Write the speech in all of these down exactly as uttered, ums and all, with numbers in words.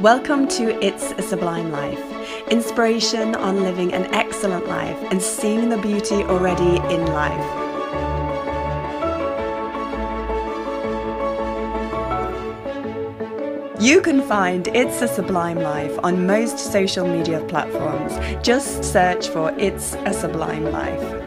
Welcome to It's a Sublime Life, inspiration on living an excellent life and seeing the beauty already in life. You can find It's a Sublime Life on most social media platforms. Just search for It's a Sublime Life.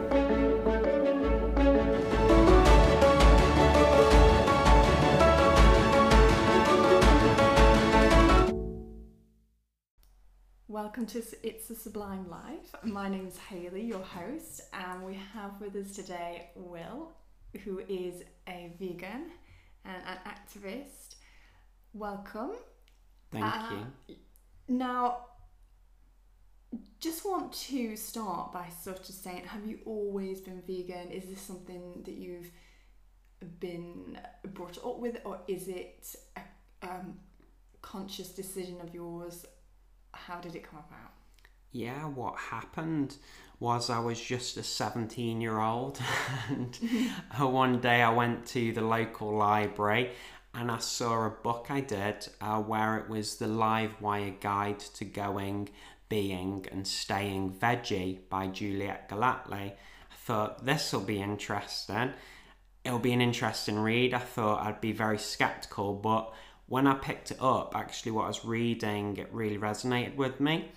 Welcome to It's a Sublime Life. My name's Hayley, your host, and we have with us today Will, who is a vegan and an activist. Welcome. Thank uh, you. Now, just want to start by sort of saying, have you always been vegan? Is this something that you've been brought up with, or is it a um, conscious decision of yours? How did it come about? Yeah, what happened was I was just a seventeen year old and one day I went to the local library and I saw a book I did uh, where it was the Live Wire Guide to Going, Being and Staying Veggie by Juliet Gellatley. I thought this will be interesting. It'll be an interesting read. I thought I'd be very sceptical, but when I picked it up, actually what I was reading, it really resonated with me.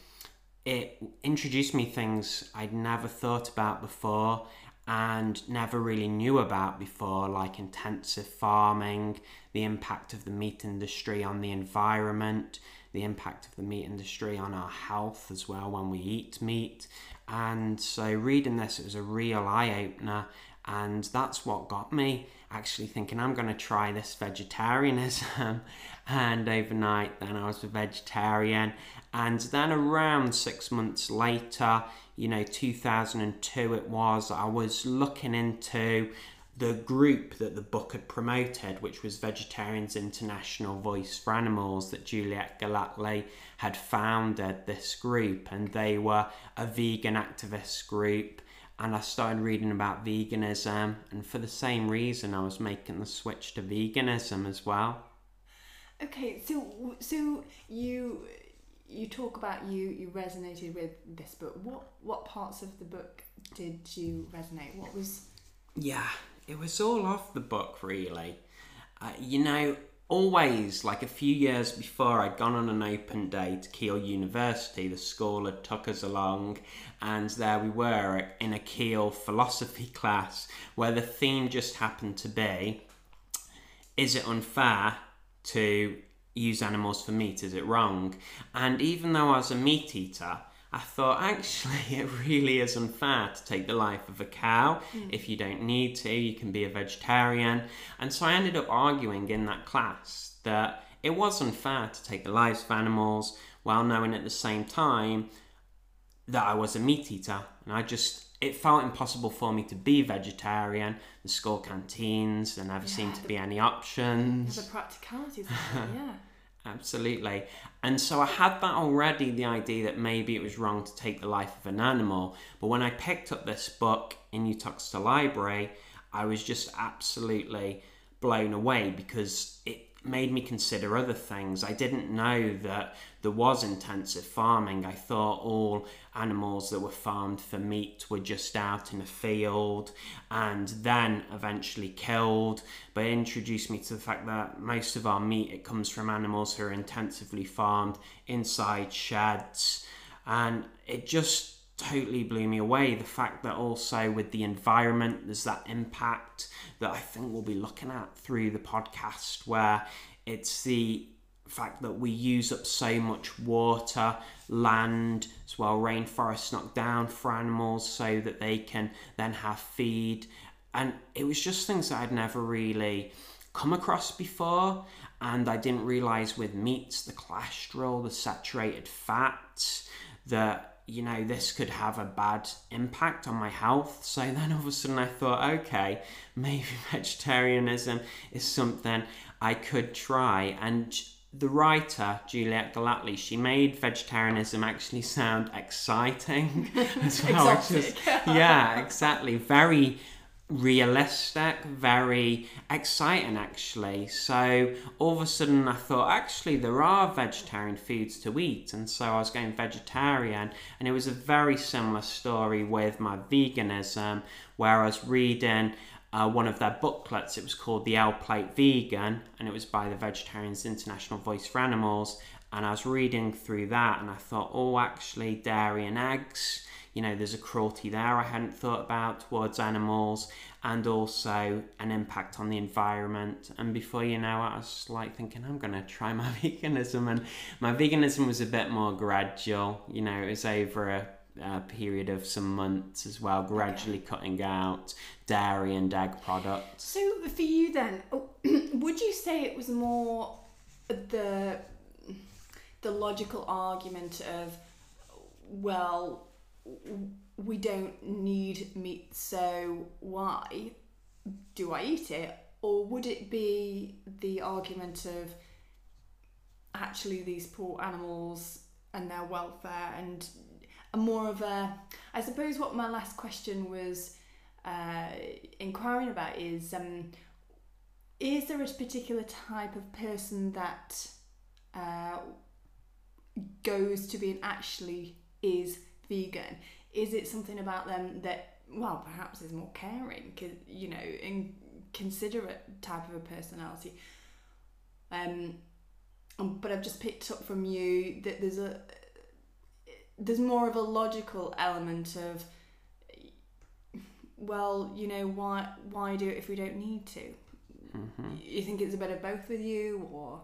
It introduced me things I'd never thought about before and never really knew about before, like intensive farming, the impact of the meat industry on the environment, the impact of the meat industry on our health as well when we eat meat. And so reading this, it was a real eye-opener, and that's what got me actually thinking I'm going to try this vegetarianism. And overnight then I was a vegetarian, and then around six months later, you know, two thousand two it was, I was looking into the group that the book had promoted, which was Vegetarians International Voice for Animals, that Juliet Gellatley had founded this group, and they were a vegan activist group. And I started reading about veganism, and for the same reason I was making the switch to veganism as well. Okay, so so you... You talk about you, you resonated with this book. What what parts of the book did you resonate? What was... Yeah, it was all off the book, really. Uh, you know, always, like a few years before, I'd gone on an open day to Keele University. The school had took us along, and there we were in a Keele philosophy class where the theme just happened to be, is it unfair to use animals for meat, is it wrong? And even though I was a meat eater, I thought actually it really is unfair to take the life of a cow. Mm. If you don't need to, you can be a vegetarian. And so I ended up arguing in that class that it was unfair to take the lives of animals, while knowing at the same time that I was a meat eater. And I just, it felt impossible for me to be vegetarian. The school canteens, there never yeah, seemed to be any options. The practicalities, yeah. Absolutely. And so I had that already, the idea that maybe it was wrong to take the life of an animal. But when I picked up this book in Uttoxeter Library, I was just absolutely blown away, because it made me consider other things. I didn't know that there was intensive farming. I thought all animals that were farmed for meat were just out in a field and then eventually killed, but it introduced me to the fact that most of our meat, it comes from animals who are intensively farmed inside sheds, and it just totally blew me away. The fact that also with the environment, there's that impact that I think we'll be looking at through the podcast, where it's the fact that we use up so much water, land as well, rainforests knocked down for animals so that they can then have feed. And it was just things that I'd never really come across before, and I didn't realize with meats, the cholesterol, the saturated fats, that, you know, this could have a bad impact on my health. So then all of a sudden I thought, okay, maybe vegetarianism is something I could try. And the writer, Juliet Gellatley, she made vegetarianism actually sound exciting as well. Exotic. Just, yeah, exactly. Very realistic, very exciting actually. So all of a sudden I thought, actually there are vegetarian foods to eat, and so I was going vegetarian. And it was a very similar story with my veganism, where I was reading uh, one of their booklets. It was called The L Plate Vegan, and it was by the Vegetarians International Voice for Animals. And I was reading through that and I thought, oh, actually dairy and eggs, you know, there's a cruelty there I hadn't thought about towards animals, and also an impact on the environment. And before you know it, I was like thinking, I'm going to try my veganism. And my veganism was a bit more gradual. You know, it was over a, a period of some months as well, gradually cutting out dairy and egg products. So for you then, would you say it was more the... the logical argument of, well, we don't need meat, so why do I eat it? Or would it be the argument of, actually, these poor animals and their welfare, and more of a, I suppose what my last question was uh, inquiring about is, um, is there a particular type of person that uh, goes to being actually is vegan? Is it something about them that, well, perhaps is more caring, you know, and considerate type of a personality? Um, but I've just picked up from you that there's a there's more of a logical element of, well, you know, why why do it if we don't need to? Mm-hmm. You think it's a bit of both with you, or?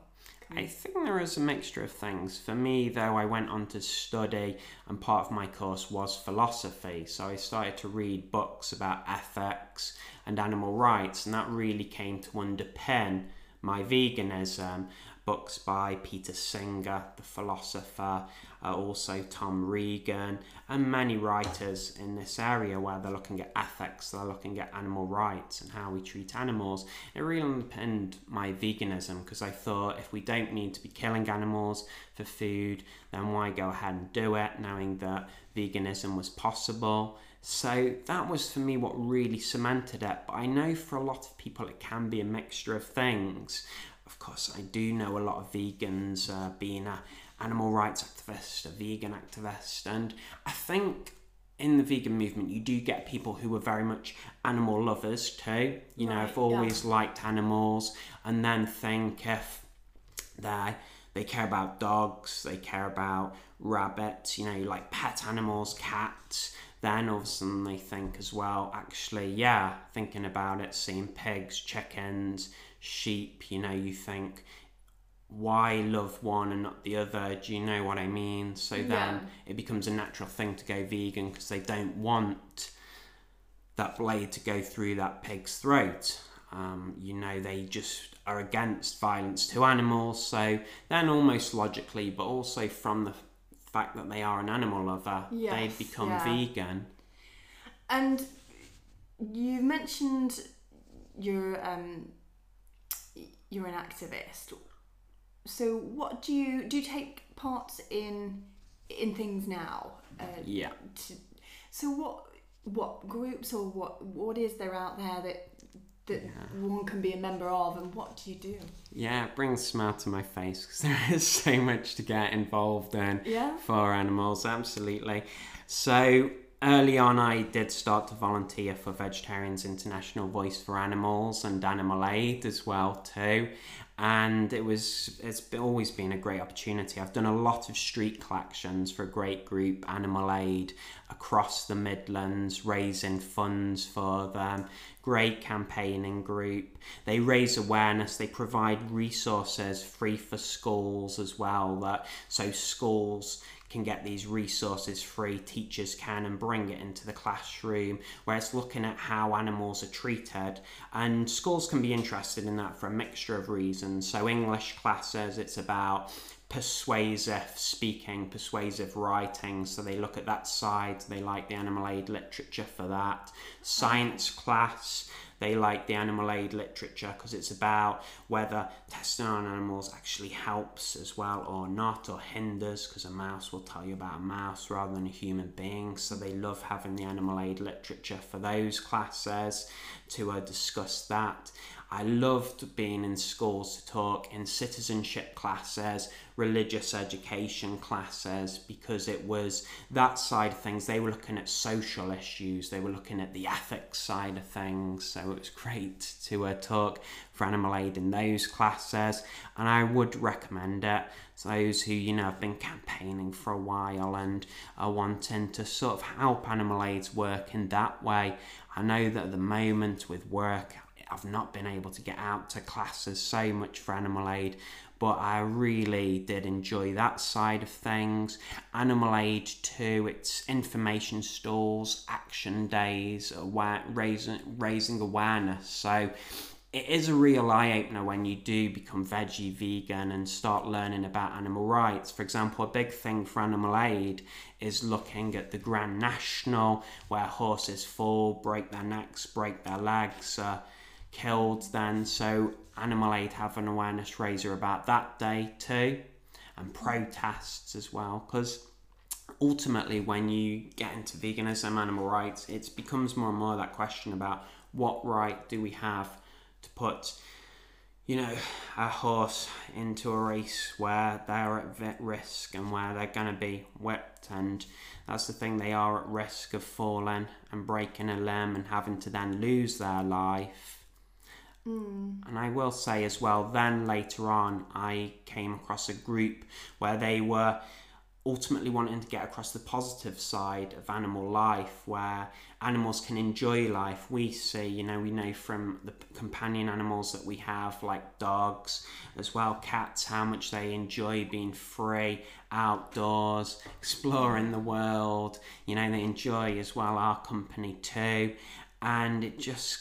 I think there is a mixture of things. For me, though, I went on to study, and part of my course was philosophy. So I started to read books about ethics and animal rights, and that really came to underpin my veganism. Books by Peter Singer, the philosopher, uh, also Tom Regan, and many writers in this area where they're looking at ethics, they're looking at animal rights and how we treat animals. It really underpinned my veganism, because I thought, if we don't need to be killing animals for food, then why go ahead and do it, knowing that veganism was possible. So that was for me what really cemented it. But I know for a lot of people it can be a mixture of things. Of course, I do know a lot of vegans, uh, being an animal rights activist, a vegan activist, and I think in the vegan movement you do get people who are very much animal lovers too. You right, know, I've always yeah. liked animals, and then think if they they care about dogs, they care about rabbits, you know, like pet animals, cats. Then all of a sudden they think as well, actually, yeah, thinking about it, seeing pigs, chickens, sheep, you know, you think, why love one and not the other? Do you know what I mean? So yeah. Then it becomes a natural thing to go vegan, because they don't want that blade to go through that pig's throat. Um, you know, they just are against violence to animals. So then almost logically, but also from the fact that they are an animal lover, yes, they become yeah. vegan. And you mentioned you're um you're an activist. So what do you do? You take part in in things now? Uh, yeah. To, so what what groups or what what is there out there that that yeah. one can be a member of, and what do you do? Yeah, it brings a smile to my face, because there is so much to get involved in yeah. for animals, absolutely. So early on I did start to volunteer for Vegetarians International Voice for Animals and Animal Aid as well too, and it was it's always been a great opportunity. I've done a lot of street collections for a great group, Animal Aid, across the Midlands, raising funds for them. Great campaigning group. They raise awareness, they provide resources free for schools as well, that so schools can get these resources free, teachers can, and bring it into the classroom, where it's looking at how animals are treated. And schools can be interested in that for a mixture of reasons. So English classes, it's about persuasive speaking, persuasive writing. So they look at that side. They like the Animal Aid literature for that. Science class, they like the Animal Aid literature because it's about whether testing on animals actually helps as well or not, or hinders, because a mouse will tell you about a mouse rather than a human being. So they love having the Animal Aid literature for those classes to uh, discuss that. I loved being in schools to talk in citizenship classes, religious education classes, because it was that side of things. They were looking at social issues. They were looking at the ethics side of things. So it was great to uh, talk for Animal Aid in those classes. And I would recommend it to those who, you know, have been campaigning for a while and are wanting to sort of help Animal Aid's work in that way. I know that at the moment with work, I've not been able to get out to classes so much for Animal Aid, but I really did enjoy that side of things. Animal Aid too, it's information stalls, action days, aware, raising, raising awareness. So it is a real eye-opener when you do become veggie, vegan and start learning about animal rights. For example, a big thing for Animal Aid is looking at the Grand National, where horses fall, break their necks, break their legs, uh, killed then. So Animal Aid have an awareness raiser about that day too, and protests as well, because ultimately when you get into veganism, animal rights, it becomes more and more that question about what right do we have to put, you know, a horse into a race where they're at risk and where they're going to be whipped. And that's the thing, they are at risk of falling and breaking a limb and having to then lose their life. And I will say as well, then later on, I came across a group where they were ultimately wanting to get across the positive side of animal life, where animals can enjoy life. We see, you know, we know from the companion animals that we have, like dogs as well, cats, how much they enjoy being free, outdoors, exploring the world. You know, they enjoy as well our company too. And it just,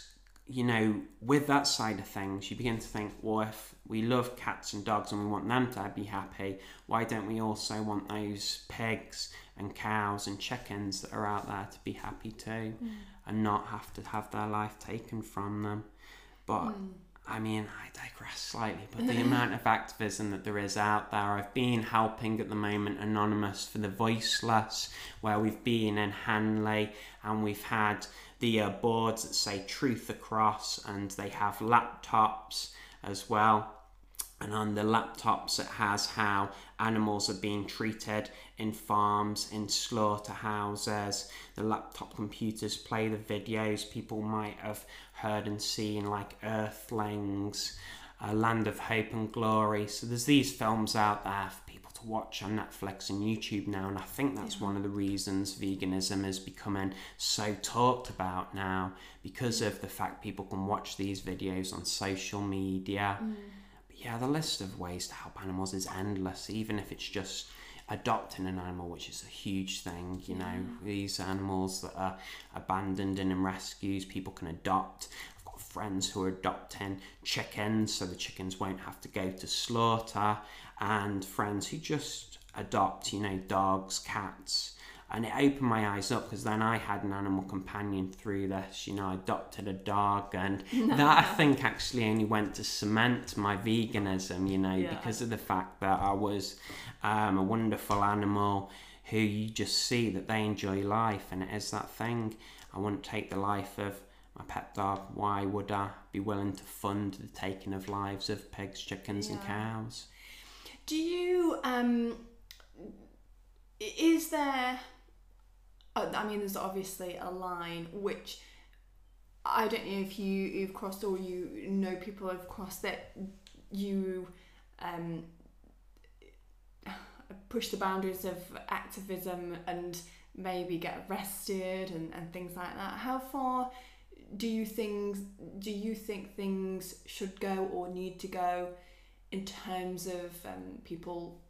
you know, with that side of things, you begin to think, well, if we love cats and dogs and we want them to be happy, why don't we also want those pigs and cows and chickens that are out there to be happy too, mm. and not have to have their life taken from them? But mm. I mean, I digress slightly, but the amount of activism that there is out there. I've been helping at the moment Anonymous for the Voiceless, where we've been in Hanley and we've had the uh, boards that say Truth Across, and they have laptops as well. And on the laptops, it has how animals are being treated in farms, in slaughterhouses. The laptop computers play the videos people might have heard and seen, like Earthlings, uh, Land of Hope and Glory. So there's these films out there for people to watch on Netflix and YouTube now. And I think that's one of the reasons veganism is becoming so talked about now, because of the fact people can watch these videos on social media. Mm. Yeah, the list of ways to help animals is endless, even if it's just adopting an animal, which is a huge thing. You know, these animals that are abandoned and in rescues, people can adopt. I've got friends who are adopting chickens, so the chickens won't have to go to slaughter, and friends who just adopt, you know, dogs, cats. And it opened my eyes up, because then I had an animal companion through this. You know, I adopted a dog, and no. that I think actually only went to cement my veganism, you know, yeah. because of the fact that I was um, a wonderful animal who you just see that they enjoy life. And it is that thing. I wouldn't take the life of my pet dog. Why would I be willing to fund the taking of lives of pigs, chickens yeah. and cows? Do you, um, is there... I mean, there's obviously a line which I don't know if you, you've crossed, or you know people have crossed, that you um, push the boundaries of activism and maybe get arrested and, and things like that. How far do you things do you think things should go or need to go in terms of um, people?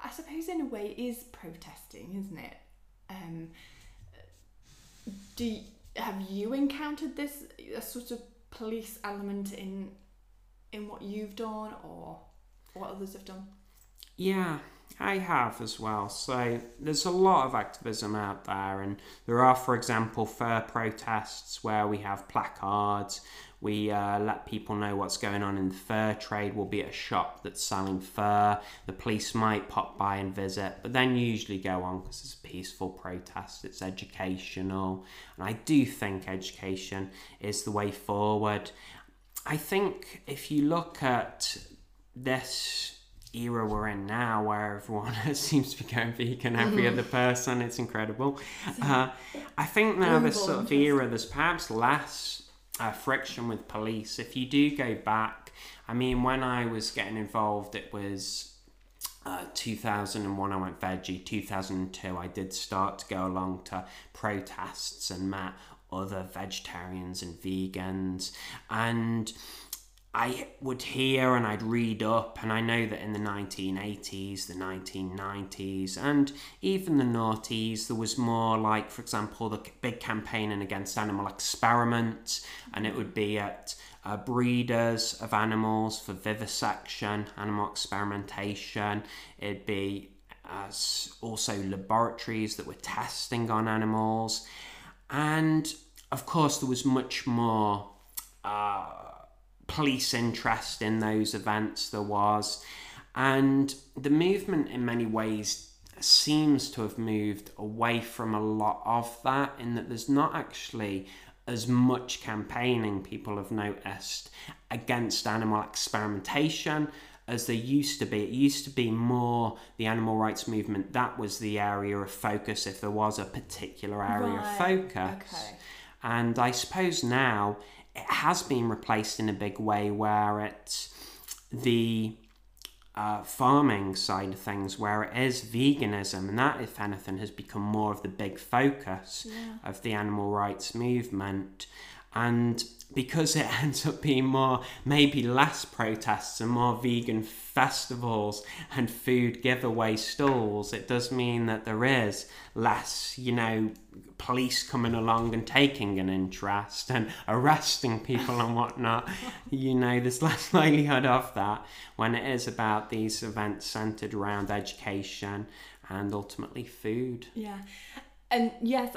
I suppose in a way it is protesting, isn't it? Um, do you, have you encountered this a sort of police element in in what you've done or what others have done? Yeah, I have as well. So there's a lot of activism out there, and there are, for example, fur protests where we have placards. We uh, let people know what's going on in the fur trade. We'll be at a shop that's selling fur. The police might pop by and visit, but then usually go on because it's a peaceful protest. It's educational. And I do think education is the way forward. I think if you look at this era we're in now, where everyone seems to be going vegan, every mm-hmm. other person, it's incredible. Uh, I think now this sort of era, there's perhaps less uh, friction with police. If you do go back, I mean, when I was getting involved, it was uh, two thousand one I went veggie, two thousand two I did start to go along to protests and met other vegetarians and vegans, and I would hear and I'd read up, and I know that in the nineteen eighties, the nineteen nineties, and even the noughties, there was more, like, for example, the big campaigning against animal experiments, and it would be at uh, breeders of animals for vivisection, animal experimentation. It'd be uh, also laboratories that were testing on animals. And, of course, there was much more Uh, police interest in those events there was, and the movement in many ways seems to have moved away from a lot of that, in that there's not actually as much campaigning, people have noticed, against animal experimentation as there used to be. It used to be more the animal rights movement that was the area of focus, if there was a particular area right. of focus. Okay. And I suppose now it has been replaced in a big way, where it's the uh, farming side of things, where it is veganism, and that, if anything, has become more of the big focus yeah. of the animal rights movement. And because it ends up being more, maybe less protests and more vegan festivals and food giveaway stalls, it does mean that there is less, you know, police coming along and taking an interest and arresting people and whatnot. You know, there's less likelihood of that when it is about these events centered around education and ultimately food. Yeah. And yes,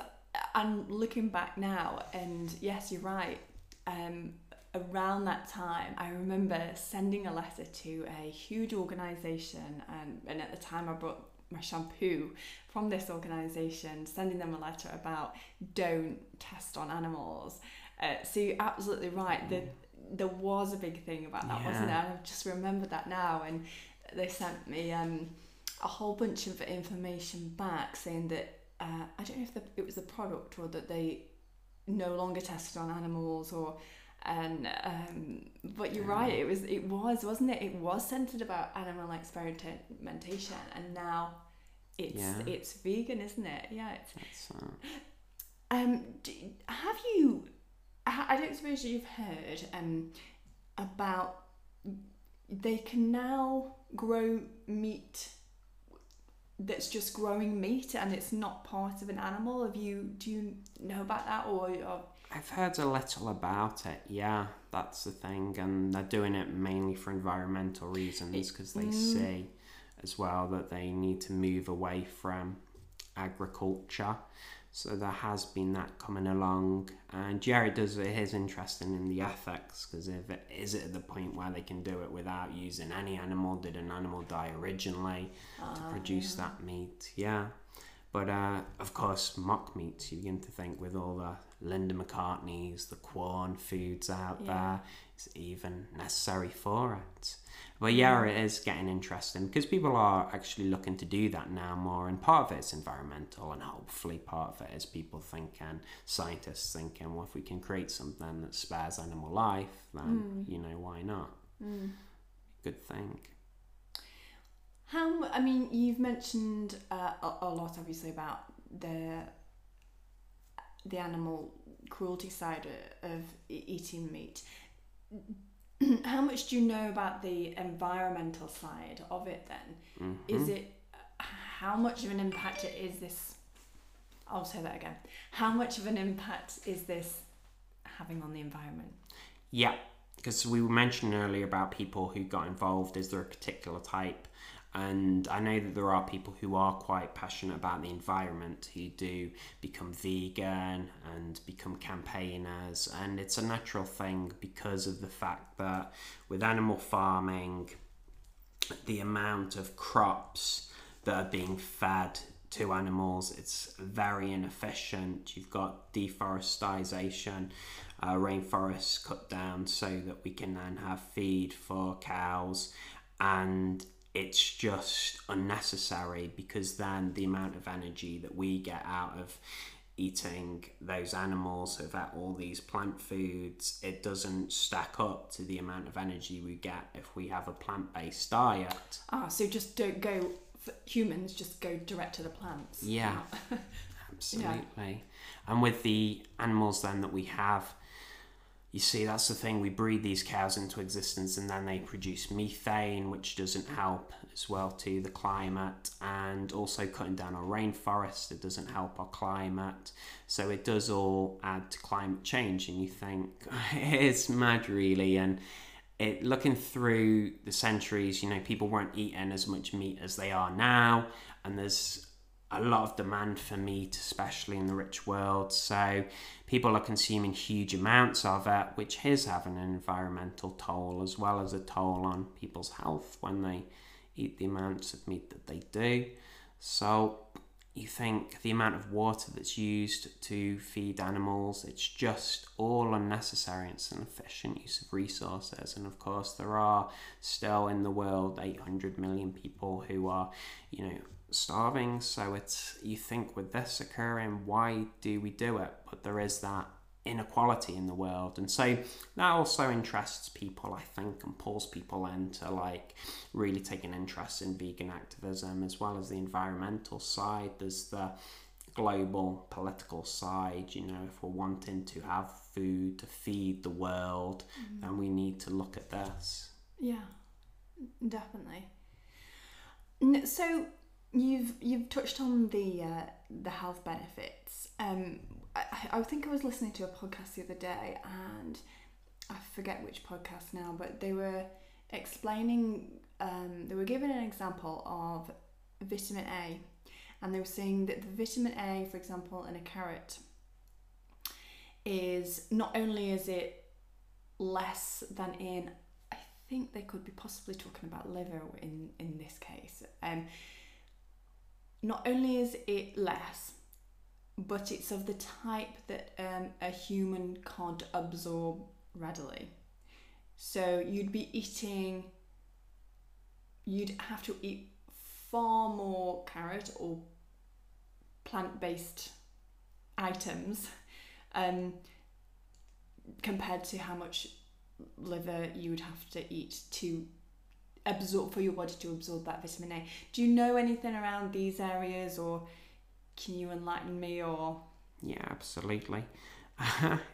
and looking back now, and yes, you're right. Um, around that time, I remember sending a letter to a huge organisation, and, and at the time I brought my shampoo from this organisation, sending them a letter about don't test on animals. Uh, so you're absolutely right, there, there was a big thing about that, yeah. wasn't there? And I've just remembered that now, and they sent me um, a whole bunch of information back saying that, uh, I don't know if the, it was the product or that they no longer tested on animals, or and um but you're yeah. right, it was it was wasn't it it was centered about animal experimentation, and now it's yeah. it's vegan, isn't it? Yeah it's That's, uh... um do, have you I don't suppose you've heard um about they can now grow meat that's just growing meat and it's not part of an animal? Have you do you know about that? Or, or I've heard a little about it, yeah that's the thing, and they're doing it mainly for environmental reasons, because they mm. see as well that they need to move away from agriculture, so there has been that coming along. And Jerry does it is interesting in the ethics, because if it is it at the point where they can do it without using any animal? Did an animal die originally uh, to produce yeah. that meat? Yeah but uh of course, mock meats, you begin to think, with all the Linda McCartneys, the Quorn foods out yeah. there, it's even necessary for it. But yeah, it is getting interesting, because people are actually looking to do that now more, and part of it is environmental, and hopefully part of it is people thinking, scientists thinking, well, if we can create something that spares animal life, then, mm. you know, why not? Mm. Good thing. How, I mean, you've mentioned uh, a, a lot, obviously, about the the animal cruelty side of, of eating meat. How much do you know about the environmental side of it then? Mm-hmm. Is it, how much of an impact it is this, I'll say that again, how much of an impact is this having on the environment? Yeah, because we were mentioning earlier about people who got involved. Is there a particular type And I know that there are people who are quite passionate about the environment who do become vegan and become campaigners, and it's a natural thing because of the fact that with animal farming, the amount of crops that are being fed to animals, it's very inefficient. You've got deforestation, uh, rainforests cut down so that we can then have feed for cows, and it's just unnecessary because then the amount of energy that we get out of eating those animals, of all these plant foods, it doesn't stack up to the amount of energy we get if we have a plant-based diet. Ah, so just don't go, humans just go direct to the plants. Yeah, absolutely. Yeah. And with the animals then that we have, you see, that's the thing, we breed these cows into existence and then they produce methane, which doesn't help as well to the climate, and also cutting down our rainforest, it doesn't help our climate. So it does all add to climate change, and you think, it's mad really. And it, looking through the centuries, you know, people weren't eating as much meat as they are now, and there's a lot of demand for meat, especially in the rich world, so people are consuming huge amounts of it, which is having an environmental toll as well as a toll on people's health when they eat the amounts of meat that they do. So you think the amount of water that's used to feed animals, it's just all unnecessary. It's an efficient use of resources, and of course there are still in the world eight hundred million people who are, you know, starving. So it's, you think with this occurring, why do we do it? But there is that inequality in the world, and so that also interests people, I think, and pulls people into like really taking interest in vegan activism, as well as the environmental side. There's the global political side, you know, if we're wanting to have food to feed the world, mm-hmm. then we need to look at this. Yeah, definitely. So You've you've touched on the uh, the health benefits. Um, I, I think I was listening to a podcast the other day, and I forget which podcast now, but they were explaining, um, they were giving an example of vitamin A, and they were saying that the vitamin A, for example, in a carrot is, not only is it less than in, I think they could be possibly talking about liver in, in this case, um, not only is it less, but it's of the type that um, a human can't absorb readily. So you'd be eating, you'd have to eat far more carrot or plant-based items um, compared to how much liver you would have to eat to absorb, for your body to absorb that vitamin A. Do you know anything around these areas, or can you enlighten me? Or yeah, absolutely.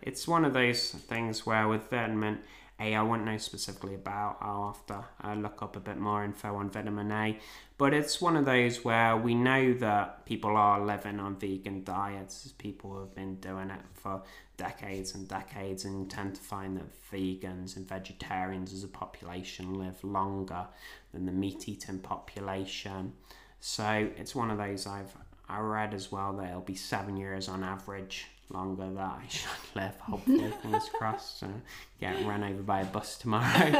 It's one of those things where with vitamin A, I wouldn't know specifically about. I'll have to uh, look up a bit more info on vitamin A, but it's one of those where we know that people are living on vegan diets, as people have been doing it for decades and decades, and tend to find that vegans and vegetarians as a population live longer than the meat-eating population. So it's one of those, I've I read as well that it'll be seven years on average longer that I should live, hopefully, fingers crossed, and get run over by a bus tomorrow.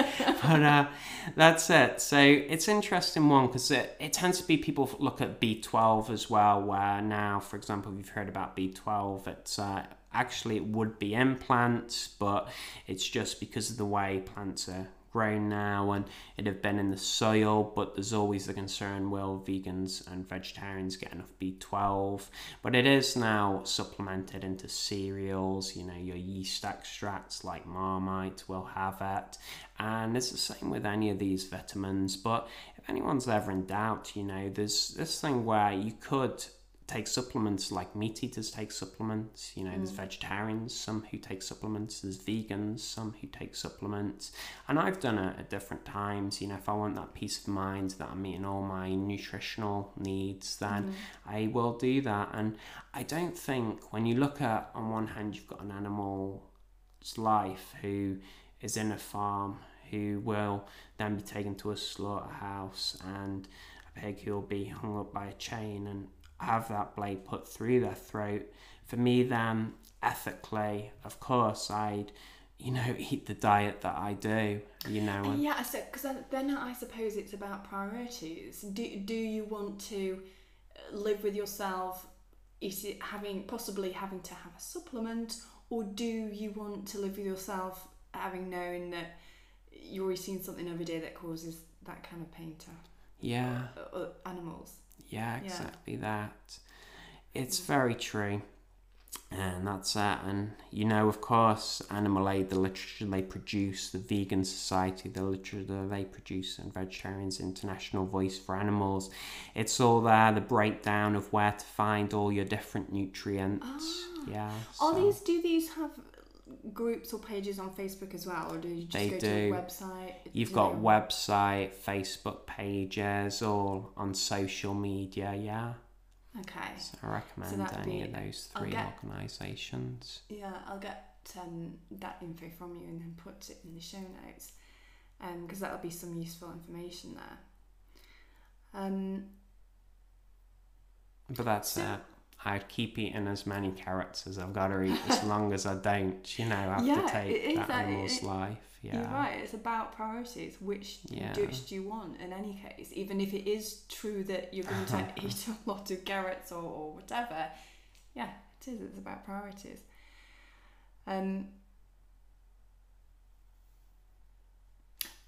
But uh, that's it. So it's interesting one, because it, it tends to be, people look at B twelve as well, where now, for example, if you've heard about B twelve, it's uh, actually it would be in plants, but it's just because of the way plants are grown now, and it have been in the soil. But there's always the concern, will vegans and vegetarians get enough B twelve? But it is now supplemented into cereals, you know, your yeast extracts like Marmite will have it, and it's the same with any of these vitamins. But if anyone's ever in doubt, you know, there's this thing where you could take supplements, like meat eaters take supplements, you know, mm. there's vegetarians, some who take supplements, there's vegans, some who take supplements, and I've done it at different times, you know, if I want that peace of mind that I'm meeting all my nutritional needs, then mm. I will do that. And I don't think, when you look at, on one hand, you've got an animal's life who is in a farm, who will then be taken to a slaughterhouse, and a pig who will be hung up by a chain and have that blade put through their throat. For me then, ethically, of course, I'd, you know, eat the diet that I do, you know. And yeah, so because then I suppose it's about priorities. Do do you want to live with yourself, is it having possibly having to have a supplement, or do you want to live with yourself having known that you're eating something every day that causes that kind of pain to yeah or, or animals? Yeah, exactly, yeah. That. It's very true. And that's that. And, you know, of course, Animal Aid, the literature they produce, the Vegan Society, the literature they produce, and Vegetarians International Voice for Animals, it's all there, the breakdown of where to find all your different nutrients. Ah. Yeah. So. Are these, do these have groups or pages on Facebook as well, or do you just they go do. to the website? You've do got you... website, Facebook pages, all on social media, yeah. Okay. So I recommend so any be, of those three get, organisations. Yeah, I'll get um, that info from you and then put it in the show notes, because um, that'll be some useful information there. Um, but that's so, it. I'd keep eating as many carrots as I've got to eat as long as I don't, you know, have yeah, to take that animal's it, life. Yeah. You're right, it's about priorities. Which, yeah. which do you want in any case? Even if it is true that you're going to eat a lot of carrots or, or whatever, yeah, it is, it's about priorities. Um,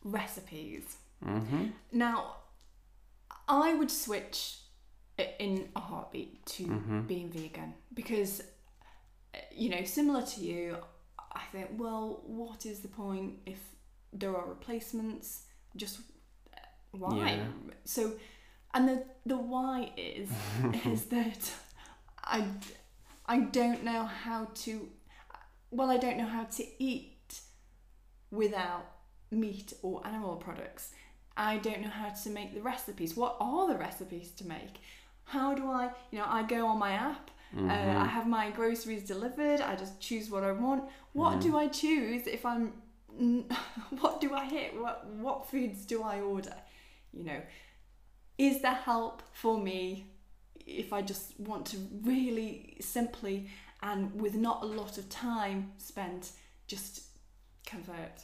recipes. Mm-hmm. Now, I would switch in a heartbeat to mm-hmm. being vegan, because, you know, similar to you, I think, well, what is the point if there are replacements? Just why? Yeah. So, and the the why is is that I I don't know how to well I don't know how to eat without meat or animal products. I don't know how to make the recipes. What are the recipes to make? How do I, you know, I go on my app. Mm-hmm. Uh, I have my groceries delivered. I just choose what I want. What mm. do I choose if I'm? What do I hit? What what foods do I order? You know, is there help for me if I just want to really simply and with not a lot of time spent just convert?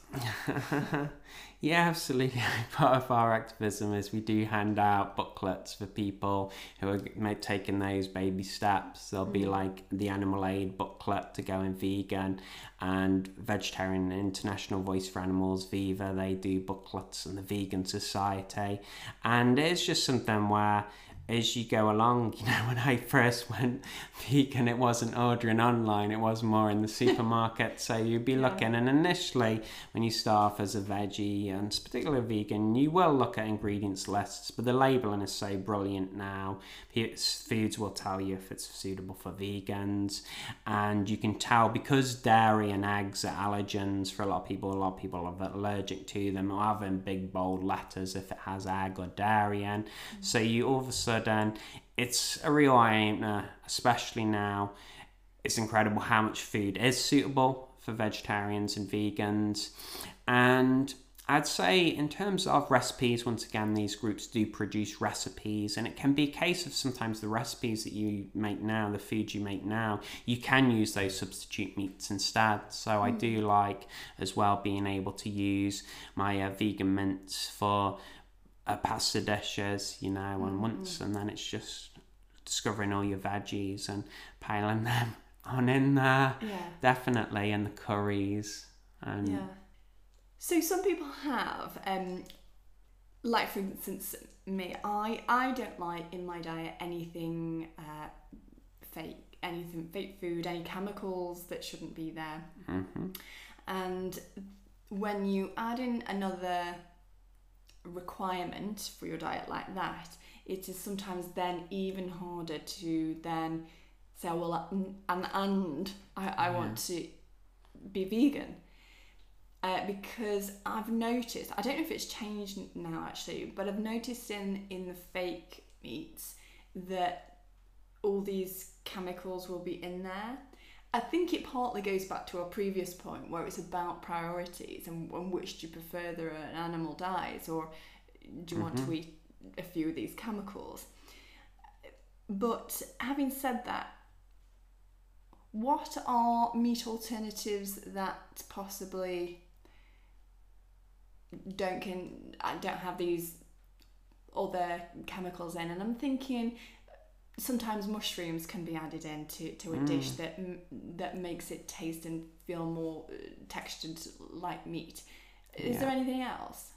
Yeah, absolutely. Part of our activism is we do hand out booklets for people who are taking those baby steps. There'll mm. be like the Animal Aid booklet to going vegan, and Vegetarian International Voice for Animals, Viva, they do booklets, and the Vegan Society. And it's just something where as you go along, you know, when I first went vegan, it wasn't ordering online, it was more in the supermarket. So you'd be yeah. looking, and initially when you start off as a veggie and particularly vegan, you will look at ingredients lists, but the labelling is so brilliant now. It's, foods will tell you if it's suitable for vegans, and you can tell because dairy and eggs are allergens for a lot of people, a lot of people are allergic to them, or having big bold letters if it has egg or dairy in. Mm-hmm. So you all of a sudden, and it's a real eye-opener, especially now. It's incredible how much food is suitable for vegetarians and vegans. And I'd say in terms of recipes, once again, these groups do produce recipes, and it can be a case of sometimes the recipes that you make now, the food you make now, you can use those substitute meats instead. So mm. I do like as well being able to use my uh, vegan mince for Uh, pasta dishes, you know, and once mm. and then it's just discovering all your veggies and piling them on in there. Yeah, definitely. And the curries and yeah. So some people have um like, for instance, me, I I don't like in my diet anything uh fake anything fake food, any chemicals that shouldn't be there. Mm-hmm. And when you add in another requirement for your diet like that, it is sometimes then even harder to then say, well, and and, and I, I yeah. want to be vegan, uh, because I've noticed, I don't know if it's changed now actually, but I've noticed in in the fake meats that all these chemicals will be in there, I think it partly goes back to our previous point where it's about priorities and, and which do you prefer, that an animal dies or do you mm-hmm. want to eat a few of these chemicals. But having said that, what are meat alternatives that possibly don't can don't have these other chemicals in? And I'm thinking sometimes mushrooms can be added into to a mm. dish that that makes it taste and feel more textured like meat. Is yeah. there anything else?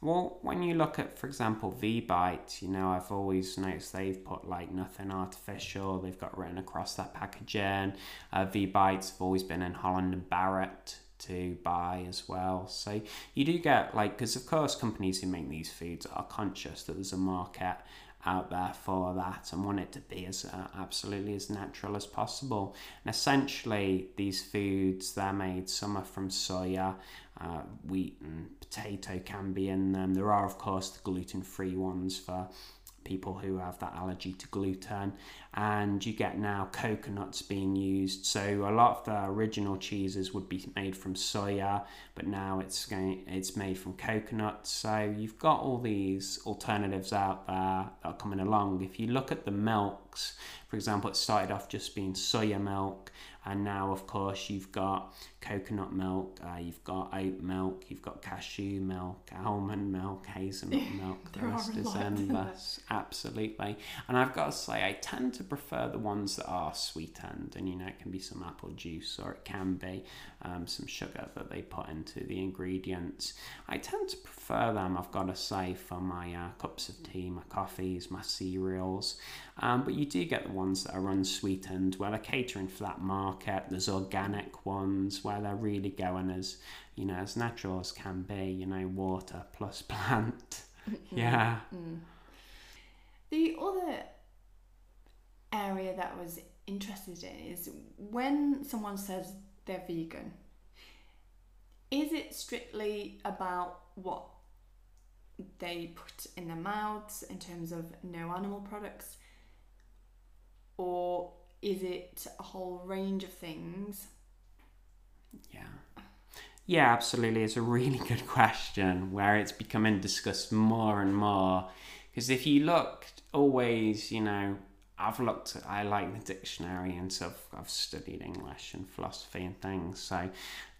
Well, when you look at, for example, V-Bite, you know, I've always noticed they've put, like, nothing artificial. They've got written across that packaging. Uh, V-Bites have always been in Holland and Barrett to buy as well. So you do get, like, because, of course, companies who make these foods are conscious that there's a market out there for that and want it to be as uh, absolutely as natural as possible. And essentially, these foods, they're made, some are from soya, uh, wheat and potato can be in them. There are, of course, the gluten-free ones for people who have that allergy to gluten, and you get now coconuts being used. So a lot of the original cheeses would be made from soya, but now it's going it's made from coconuts. So you've got all these alternatives out there that are coming along. If you look at the milks, for example, it started off just being soya milk, and now, of course, you've got coconut milk, uh, you've got oat milk, you've got cashew milk, almond milk, hazelnut milk, the rest is endless. Absolutely. And I've got to say, I tend to prefer the ones that are sweetened, and, you know, it can be some apple juice or it can be um, some sugar that they put into the ingredients. I tend to prefer them, I've got to say, for my uh, cups of tea, my coffees, my cereals. Um, but you do get the ones that are unsweetened, where they're catering for that market. There's organic ones where they're really going as, you know, as natural as can be, you know, water plus plant. Yeah. Mm. The other area that I was interested in is when someone says they're vegan, is it strictly about what they put in their mouths in terms of no animal products? Or is it a whole range of things? Yeah. Yeah, absolutely. It's a really good question where it's becoming discussed more and more. Because if you look, always, you know, I've looked, I like the dictionary and stuff. I've studied English and philosophy and things. So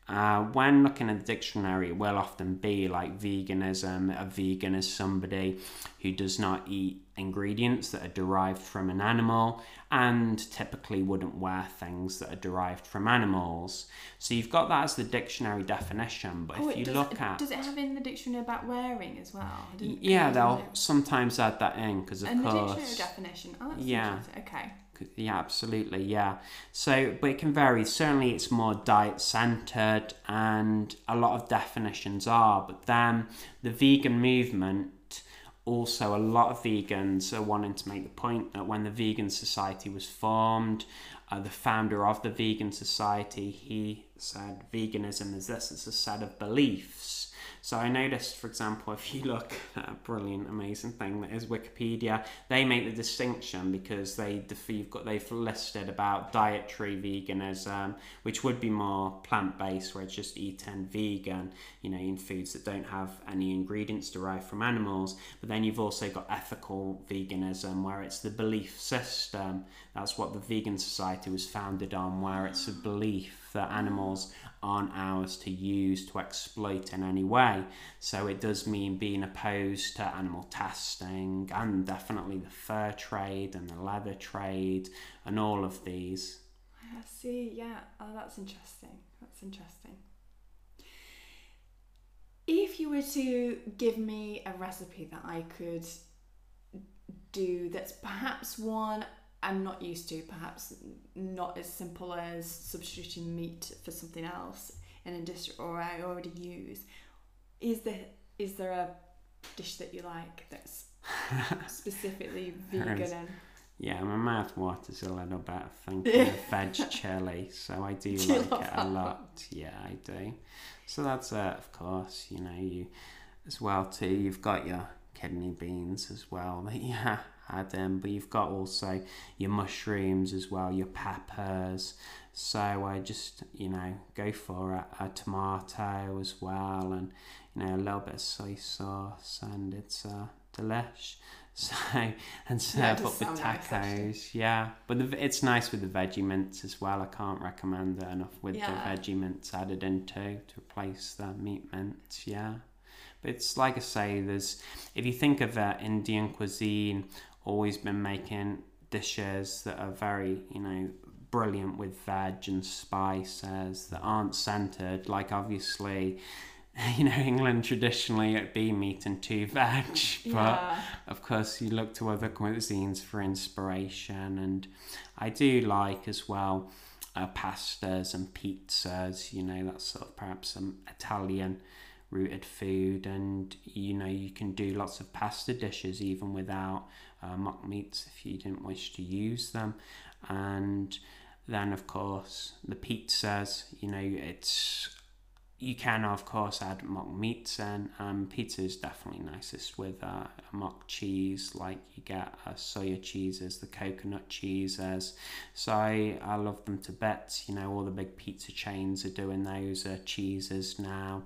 uh, when looking at the dictionary, it will often be like veganism. A vegan is somebody who does not eat ingredients that are derived from an animal and typically wouldn't wear things that are derived from animals. So you've got that as the dictionary definition, but oh, if you does, look at... Does it have in the dictionary about wearing as well? Didn't, yeah, they'll it? sometimes add that in because of and course... And the dictionary definition? Oh, that's yeah. Okay. Yeah, absolutely, yeah. So, but it can vary. Certainly it's more diet-centred and a lot of definitions are, but then the vegan movement... Also, a lot of vegans are wanting to make the point that when the Vegan Society was formed, uh, the founder of the Vegan Society, he said veganism is this, it's a set of beliefs. So I noticed, for example, if you look at a brilliant, amazing thing that is Wikipedia, they make the distinction because they, you've got, they've listed about dietary veganism, which would be more plant-based, where it's just eating vegan, you know, in foods that don't have any ingredients derived from animals. But then you've also got ethical veganism, where it's the belief system. That's what the Vegan Society was founded on, where it's a belief that animals aren't ours to use, to exploit in any way. So it does mean being opposed to animal testing and definitely the fur trade and the leather trade and all of these. I see, yeah. Oh, that's interesting. That's interesting. If you were to give me a recipe that I could do that's perhaps one I'm not used to, perhaps not as simple as substituting meat for something else in a dish or I already use, is there is there a dish that you like that's specifically vegan? Is, and... Yeah, my mouth waters a little bit. I think of veg chili, so I do, do like it a lot. Yeah, I do. So that's it, of course. You know, you as well too. You've got your kidney beans as well that you had in, but you've got also your mushrooms as well, your peppers. So I just, you know, go for a, a tomato as well, and, you know, a little bit of soy sauce, and it's uh, delish. So, and serve yeah, up with tacos. Nice, yeah, but the, it's nice with the veggie mints as well. I can't recommend it enough with yeah. the veggie mints added in too, to replace the meat mints, yeah. But it's like I say, there's, if you think of uh, Indian cuisine, always been making dishes that are very, you know, brilliant with veg and spices that aren't centered. Like obviously, you know, England traditionally it'd be meat and two veg, but yeah. of course you look to other cuisines for inspiration. And I do like as well uh, pastas and pizzas, you know, that's sort of perhaps some Italian rooted food. And you know, you can do lots of pasta dishes even without uh, mock meats if you didn't wish to use them. And then of course the pizzas, you know, it's, you can of course add mock meats, and um, pizza is definitely nicest with uh, a mock cheese, like you get uh, soya cheeses, the coconut cheeses. So I, I love them to bits. You know, all the big pizza chains are doing those uh, cheeses now.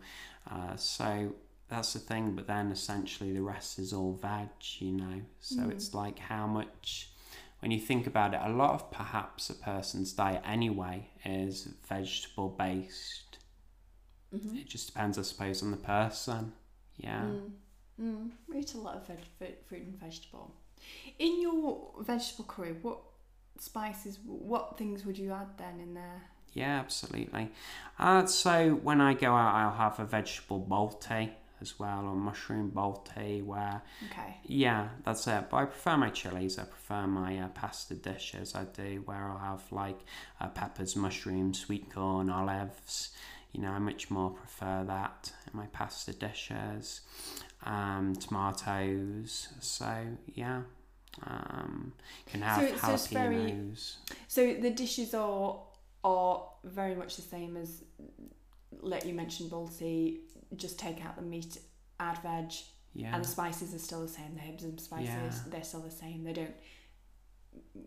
Uh, so that's the thing, but then essentially the rest is all veg, you know. So mm. it's like how much, when you think about it, a lot of perhaps a person's diet anyway is vegetable based. Mm-hmm. It just depends, I suppose, on the person. Yeah. Mm. Mm. We eat a lot of veg- fruit and vegetable. In your vegetable curry, what spices, what things would you add then in there? Yeah, absolutely. Uh, so when I go out, I'll have a vegetable balti as well, or mushroom balti, where... Okay. Yeah, that's it. But I prefer my chilies. I prefer my uh, pasta dishes. I do, where I'll have, like, uh, peppers, mushrooms, sweet corn, olives. You know, I much more prefer that in my pasta dishes. Um, tomatoes. So, yeah. Um, you can have so it's jalapenos. Just very... So the dishes are... are very much the same as, like you mentioned, balti, just take out the meat, add veg, yeah. and the spices are still the same, the herbs and spices, yeah. they're still the same, they don't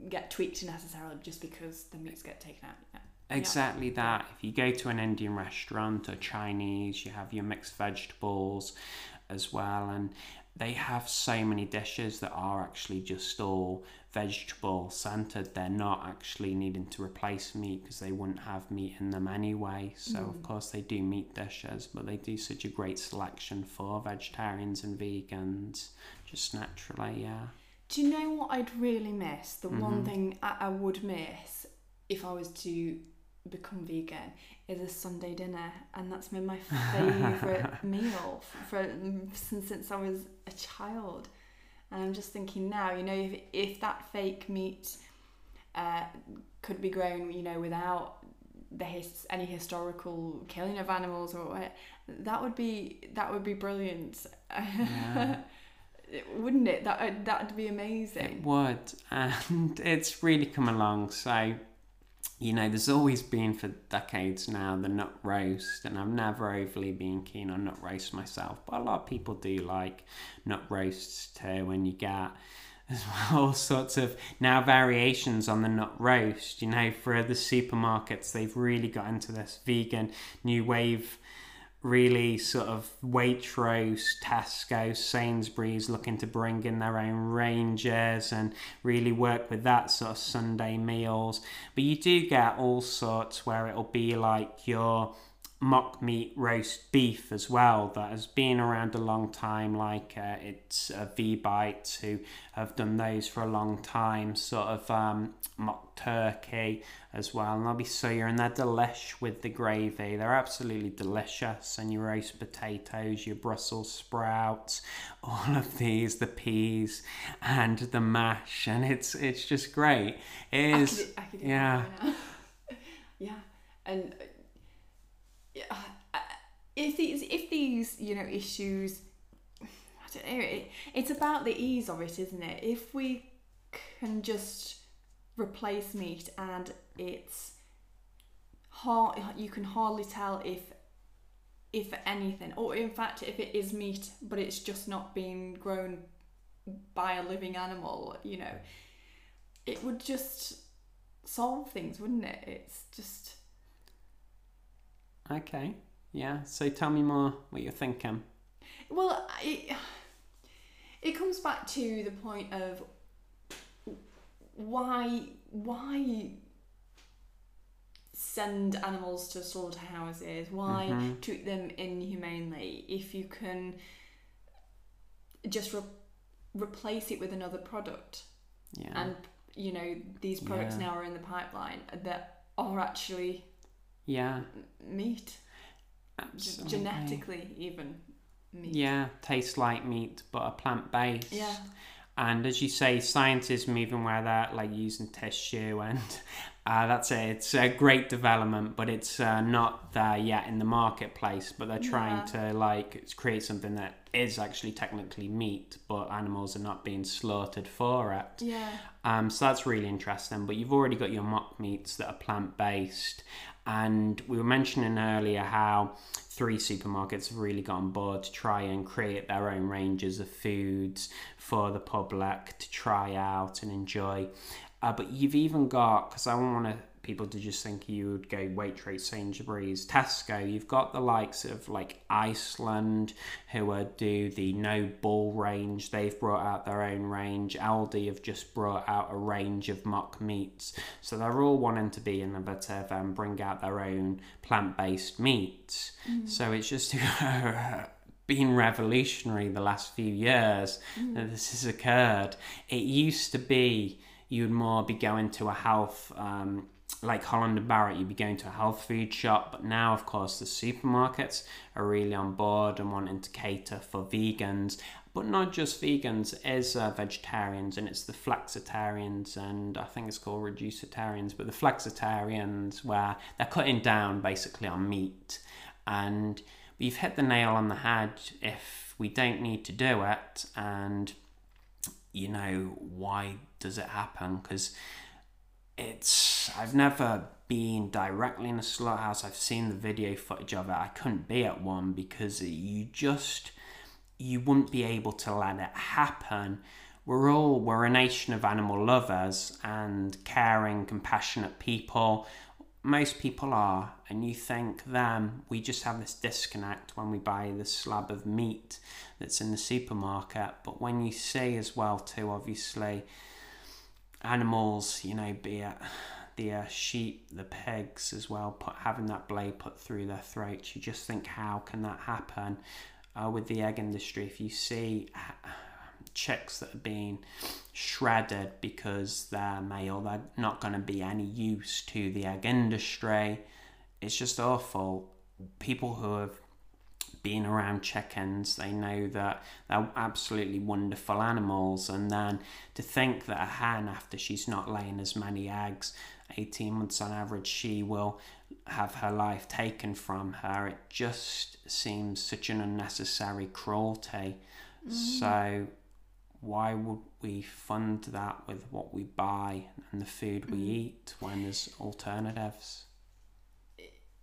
get tweaked necessarily just because the meats get taken out. Yeah. Exactly yeah. that. If you go to an Indian restaurant or Chinese, you have your mixed vegetables as well, and they have so many dishes that are actually just all vegetable centered. They're not actually needing to replace meat because they wouldn't have meat in them anyway. So mm. of course they do meat dishes, but they do such a great selection for vegetarians and vegans, just naturally. Yeah. Do you know what I'd really miss? The mm-hmm. one thing I, I would miss if I was to become vegan is a Sunday dinner, and that's been my favourite meal for, for since, since I was a child. And I'm just thinking now, you know, if if that fake meat uh, could be grown, you know, without the his, any historical killing of animals or what, that would be that would be brilliant, yeah. wouldn't it? That that'd be amazing. It would, and it's really come along. So. You know, there's always been for decades now the nut roast, and I've never overly been keen on nut roast myself, but a lot of people do like nut roasts too, when you get as well all sorts of now variations on the nut roast. You know, for the supermarkets, they've really got into this vegan new wave, really sort of Waitrose, Tesco, Sainsbury's looking to bring in their own ranges and really work with that sort of Sunday meals. But you do get all sorts where it'll be like your mock meat roast beef as well, that has been around a long time, like uh, it's uh, V-Bite who have done those for a long time, sort of um, mock turkey as well, and there'll be soya, and they're delish with the gravy. They're absolutely delicious. And your roast potatoes, your Brussels sprouts, all of these, the peas and the mash, and it's it's just great. It is, I could do, I could do yeah, that right now. yeah, and if these if these you know issues, I don't know. It, it's about the ease of it, isn't it? If we can just replace meat, and it's hard, you can hardly tell if if anything, or in fact if it is meat but it's just not being grown by a living animal, you know, it would just solve things, wouldn't it? It's just... Okay, yeah, so tell me more what you're thinking. Well, it, it comes back to the point of why why send animals to slaughterhouses? Why mm-hmm. treat them inhumanely if you can just re- replace it with another product? Yeah. And, you know, these products yeah. now are in the pipeline that are actually yeah meat. Absolutely. Genetically even meat. Yeah, tastes like meat but are plant-based. Yeah. And as you say, science is moving where they're like using tissue, and uh, that's it. It's a great development, but it's uh, not there yet in the marketplace. But they're trying yeah. to like create something that is actually technically meat, but animals are not being slaughtered for it. Yeah. Um. So that's really interesting. But you've already got your mock meats that are plant-based. And we were mentioning earlier how three supermarkets have really got on board to try and create their own ranges of foods for the public to try out and enjoy. Uh, but you've even got, because I don't want people to just think you would go Waitrose, Sainsbury's, Tesco, you've got the likes of like Iceland, who uh, do the no bull range. They've brought out their own range. Aldi have just brought out a range of mock meats. So they're all wanting to be innovative and bring out their own plant-based meats. Mm. So it's just... been revolutionary the last few years mm. that this has occurred. It used to be you'd more be going to a health, um, like Holland and Barrett, you'd be going to a health food shop, but now of course the supermarkets are really on board and wanting to cater for vegans, but not just vegans, it is uh, vegetarians, and it's the flexitarians, and I think it's called reducitarians, but the flexitarians where they're cutting down basically on meat. And we've hit the nail on the head. If we don't need to do it, and, you know, why does it happen? Because it's... I've never been directly in a slaughterhouse. I've seen the video footage of it. I couldn't be at one because you just... You wouldn't be able to let it happen. We're all... We're a nation of animal lovers and caring, compassionate people. Most people are, and you think them, we just have this disconnect when we buy the slab of meat that's in the supermarket. But when you see as well too, obviously, animals, you know, be it the uh, sheep, the pigs as well, put, having that blade put through their throats, you just think, how can that happen? Uh, with the egg industry, if you see uh, chicks that are being shredded because they're male, they're not going to be any use to the egg industry. It's just awful. People who have been around chickens, they know that they're absolutely wonderful animals, and then to think that a hen, after she's not laying as many eggs, eighteen months on average, she will have her life taken from her. It just seems such an unnecessary cruelty. Mm. So why would we fund that with what we buy and the food we eat when there's alternatives?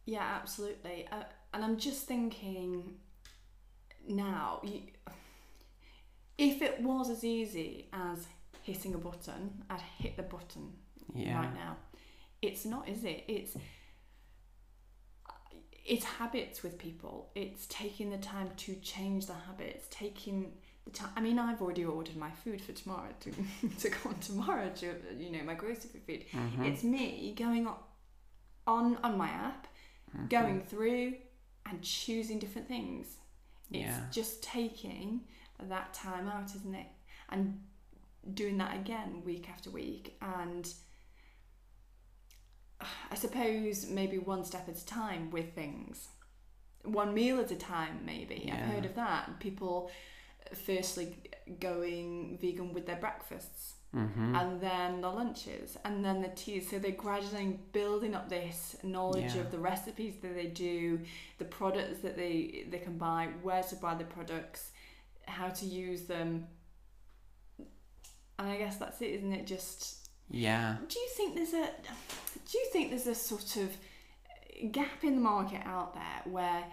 Yeah, absolutely. Uh, and I'm just thinking now, you, if it was as easy as hitting a button, I'd hit the button yeah. right now. It's not, is it? It's it's habits with people. It's taking the time to change the habits, taking... I mean, I've already ordered my food for tomorrow to, to go on tomorrow to, you know, my grocery food. Mm-hmm. It's me going on on, on my app, mm-hmm. going through and choosing different things. It's yeah. just taking that time out, isn't it? And doing that again week after week. And I suppose maybe one step at a time with things. One meal at a time, maybe. Yeah. I've heard of that. People... firstly going vegan with their breakfasts mm-hmm. and then the lunches and then the teas, so they're gradually building up this knowledge yeah. of the recipes that they do, the products that they they can buy, where to buy the products, how to use them. And I guess that's it, isn't it? Just yeah do you think there's a do you think there's a sort of gap in the market out there where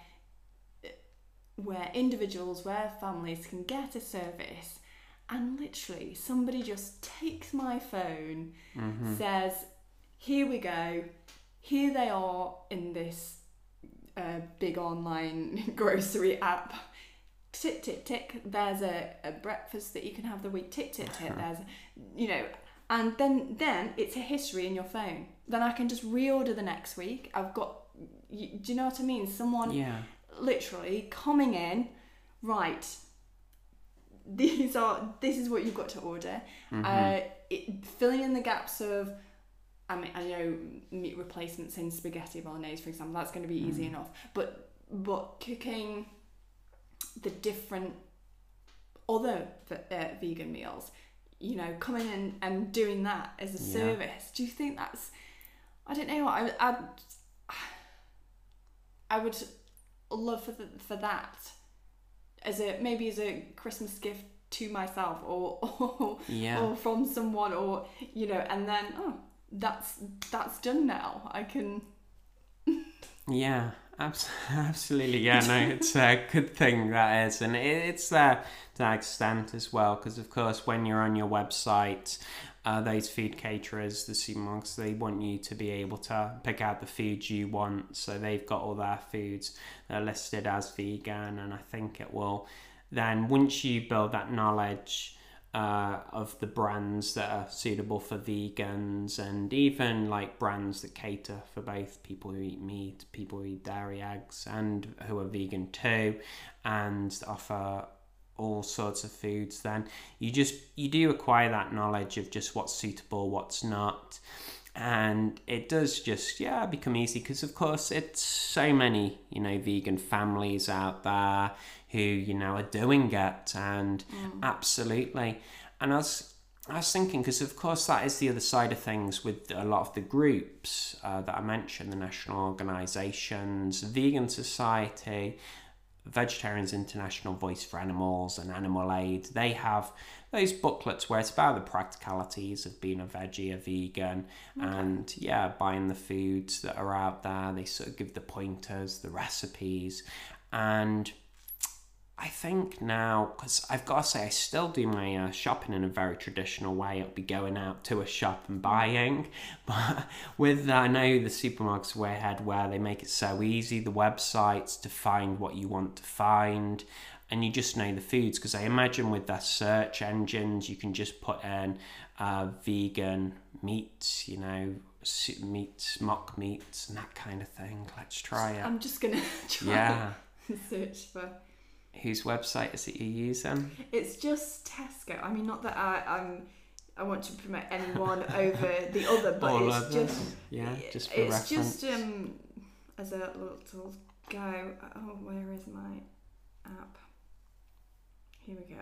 where individuals, where families can get a service, and literally somebody just takes my phone, mm-hmm. says, here we go, here they are in this uh, big online grocery app. Tick, tick, tick, there's a, a breakfast that you can have the week. Tick, tick, tick, there's, you know, and then, then it's a history in your phone. Then I can just reorder the next week. I've got, you, do you know what I mean? Someone yeah. literally coming in, right, these are, this is what you've got to order. Mm-hmm. Uh, it, filling in the gaps of, I mean, I know meat replacements in spaghetti bolognese, for example, that's going to be easy mm. enough. But, but cooking the different other uh, vegan meals, you know, coming in and doing that as a yeah. service. Do you think that's, I don't know, I I, I would love for the, for that as a, maybe as a Christmas gift to myself or or, yeah. or from someone, or, you know, and then, oh, that's, that's done now. I can... yeah. Absolutely, yeah, no, it's a good thing that is, and it's there to an extent as well, because of course when you're on your website, uh, those food caterers, the supermarkets, they want you to be able to pick out the foods you want, so they've got all their foods that are listed as vegan, and I think it will, then once you build that knowledge uh, of the brands that are suitable for vegans, and even like brands that cater for both people who eat meat, people who eat dairy, eggs, and who are vegan too, and offer all sorts of foods, then you just, you do acquire that knowledge of just what's suitable, what's not, and it does just yeah become easy, because of course it's so many, you know, vegan families out there who, you know, are doing it, and mm. absolutely. And I was, I was thinking, because of course that is the other side of things with a lot of the groups uh, that I mentioned, the national organisations, Vegan Society, Vegetarians International Voice for Animals, and Animal Aid. They have those booklets where it's about the practicalities of being a veggie, a vegan, okay. and yeah, buying the foods that are out there. They sort of give the pointers, the recipes, and... I think now, because I've got to say, I still do my uh, shopping in a very traditional way. It'll be going out to a shop and buying. But with that, I know the supermarkets way ahead where they make it so easy, the websites, to find what you want to find. And you just know the foods, because I imagine with their search engines, you can just put in uh, vegan meat, you know, soup meats, mock meats, and that kind of thing. Let's try it. I'm just going to try yeah. and search for... Whose website is it you use then? It's just Tesco. I mean, not that I I'm, I want to promote anyone over the other, but All it's other. just yeah, just for it's reference. just um as a little go. Oh, where is my app? Here we go.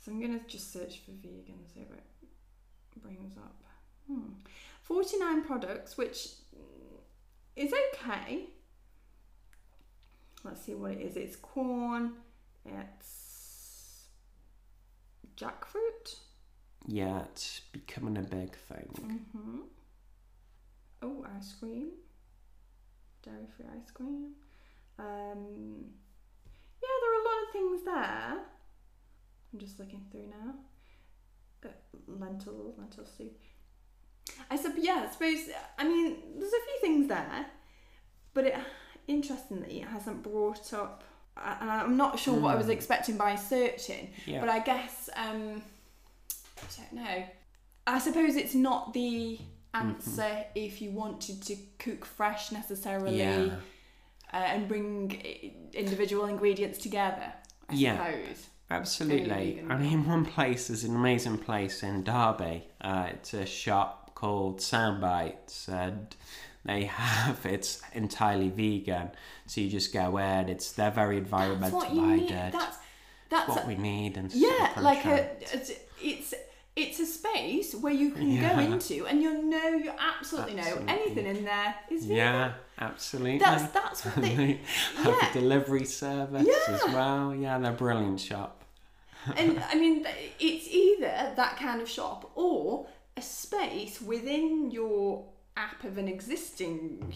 So I'm gonna just search for vegan, see what it brings up. Hmm. forty-nine products, which is okay. Let's see what it is. It's corn, it's jackfruit. Yeah, it's becoming a big thing. Mm-hmm. Oh, ice cream. Dairy-free ice cream. Um, yeah, there are a lot of things there. I'm just looking through now. Uh, lentil, lentil soup. I sub- yeah, I suppose, I mean, there's a few things there, but it... Interestingly, it hasn't brought up, and I'm not sure what I was expecting by searching, yeah. but I guess, um, I don't know. I suppose it's not the answer mm-hmm. if you wanted to cook fresh necessarily yeah. uh, and bring individual ingredients together, I yeah. suppose. Absolutely. I mean, one place is an amazing place in Derby. Uh, it's a shop called Soundbites, and they have, it's entirely vegan, so you just go in. It's they're very environmentally minded. That's, that's what a, we need, and yeah, like a, it's it's a space where you can yeah. go into, and you know you absolutely, absolutely know anything in there is vegan. Yeah, absolutely. That's that's what they, they have yeah. a delivery service yeah. as well. Yeah, they're a brilliant shop. And I mean, it's either that kind of shop or a space within your app of an existing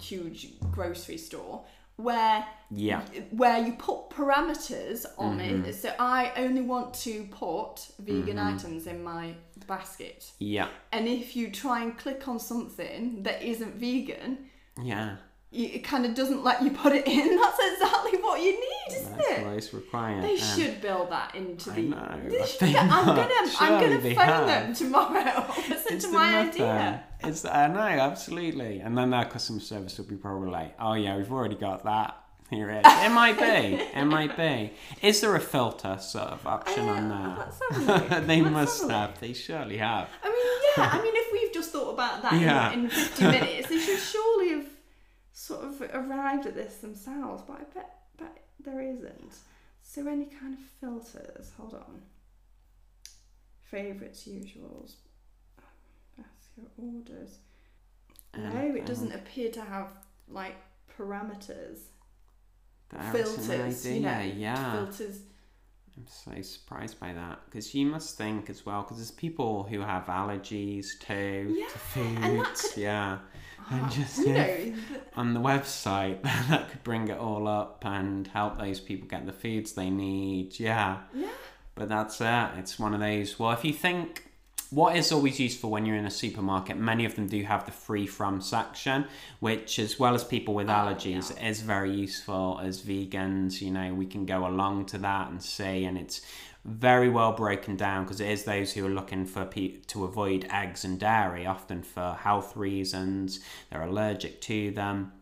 huge grocery store where yeah. where you put parameters on mm-hmm. it. So I only want to put vegan mm-hmm. items in my basket. Yeah. And if you try and click on something that isn't vegan, yeah, it kind of doesn't let you put it in. That's exactly what you need, isn't That's it? That's required. They um, should build that into the... I know. They should, they I'm going to I'm gonna phone have. them tomorrow. Listen to my idea. Them. It's I know, absolutely. And then our customer service will be probably like, oh yeah, we've already got that. Here it is. It might be. It might be. Is there a filter sort of option uh, on that? That's they That's must lovely. have. They surely have. I mean, yeah. I mean, if we've just thought about that yeah. in, in fifty minutes, they should surely have sort of arrived at this themselves, but I bet, bet there isn't. So any kind of filters, hold on. Favourites, usuals, that's your orders. Um, no, it doesn't appear to have like parameters. Filters, you know, yeah. filters. I'm so surprised by that, because you must think as well, because there's people who have allergies to, yeah, to foods, and that could, yeah, oh, and just you know, on the website that could bring it all up and help those people get the foods they need, yeah, yeah. But that's it. It's one of those. Well, if you think. What is always useful when you're in a supermarket, many of them do have the free from section, which as well as people with allergies oh, yeah. is very useful as vegans. You know, we can go along to that and see, and it's very well broken down because it is those who are looking for pe- to avoid eggs and dairy, often for health reasons, they're allergic to them.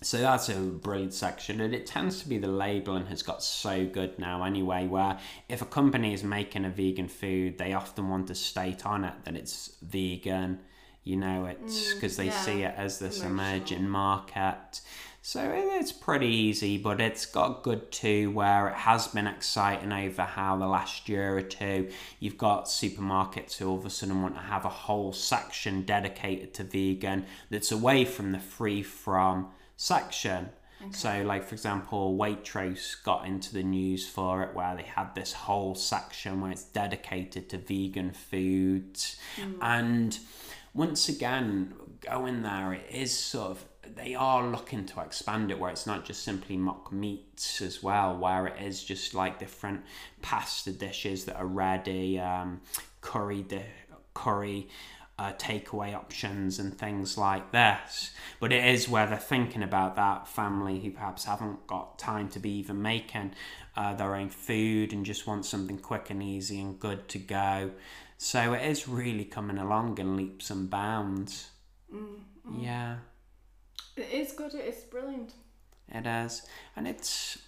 So that's a brilliant section, and it tends to be the labelling has got so good now anyway, where if a company is making a vegan food, they often want to state on it that it's vegan, you know, it's because mm, they yeah. see it as this Emotional. emerging market. So it's pretty easy, but it's got good too, where it has been exciting over how the last year or two, you've got supermarkets who all of a sudden want to have a whole section dedicated to vegan that's away from the free from section. Okay. So like, for example, Waitrose got into the news for it, where they had this whole section where it's dedicated to vegan foods. Mm. And once again, going there, it is sort of, they are looking to expand it, where it's not just simply mock meats as well, where it is just like different pasta dishes that are ready, um, curry, di- curry, Uh, takeaway options and things like this. But it is where they're thinking about that family who perhaps haven't got time to be even making uh, their own food and just want something quick and easy and good to go. So it is really coming along in leaps and bounds. Mm-hmm. Yeah. It is good. It is brilliant. It is. And it's...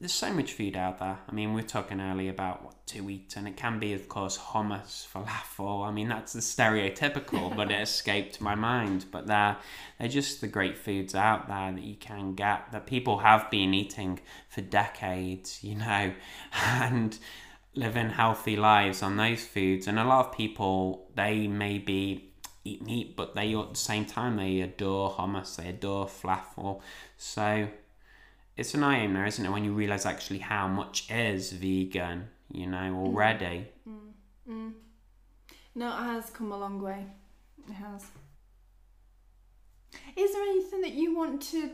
There's so much food out there. I mean, we we're talking earlier about what to eat, and it can be, of course, hummus, falafel. I mean, that's the stereotypical, but it escaped my mind. But they're, they're just the great foods out there that you can get, that people have been eating for decades, you know, and living healthy lives on those foods. And a lot of people, they may be eat meat, but they at the same time, they adore hummus, they adore falafel. So... it's an eye-opener, isn't it, when you realise actually how much is vegan, you know, already. Mm. Mm. Mm. No, it has come a long way. It has. Is there anything that you want to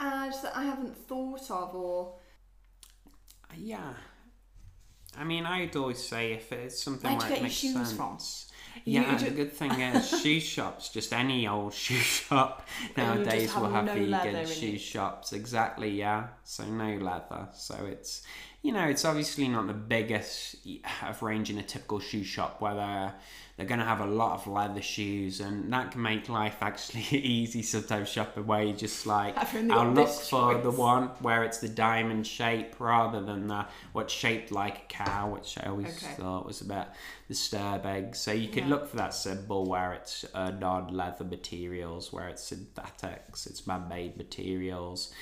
add that I haven't thought of, or...? Yeah. I mean, I'd always say if it's something where, where it makes sense... From? Yeah, you the do- good thing is shoe shops, just any old shoe shop nowadays have will have no vegan shoe it. shops. Exactly, yeah. So no leather. So it's, you know, it's obviously not the biggest of range in a typical shoe shop where they're, they're going to have a lot of leather shoes, and that can make life actually easy sometimes shopping, where you just like, I'll look for the one where it's the diamond shape rather than the what's shaped like a cow, which I always okay. thought was a bit disturbing. So you could yeah. look for that symbol where it's uh, non-leather materials, where it's synthetics, it's man-made materials,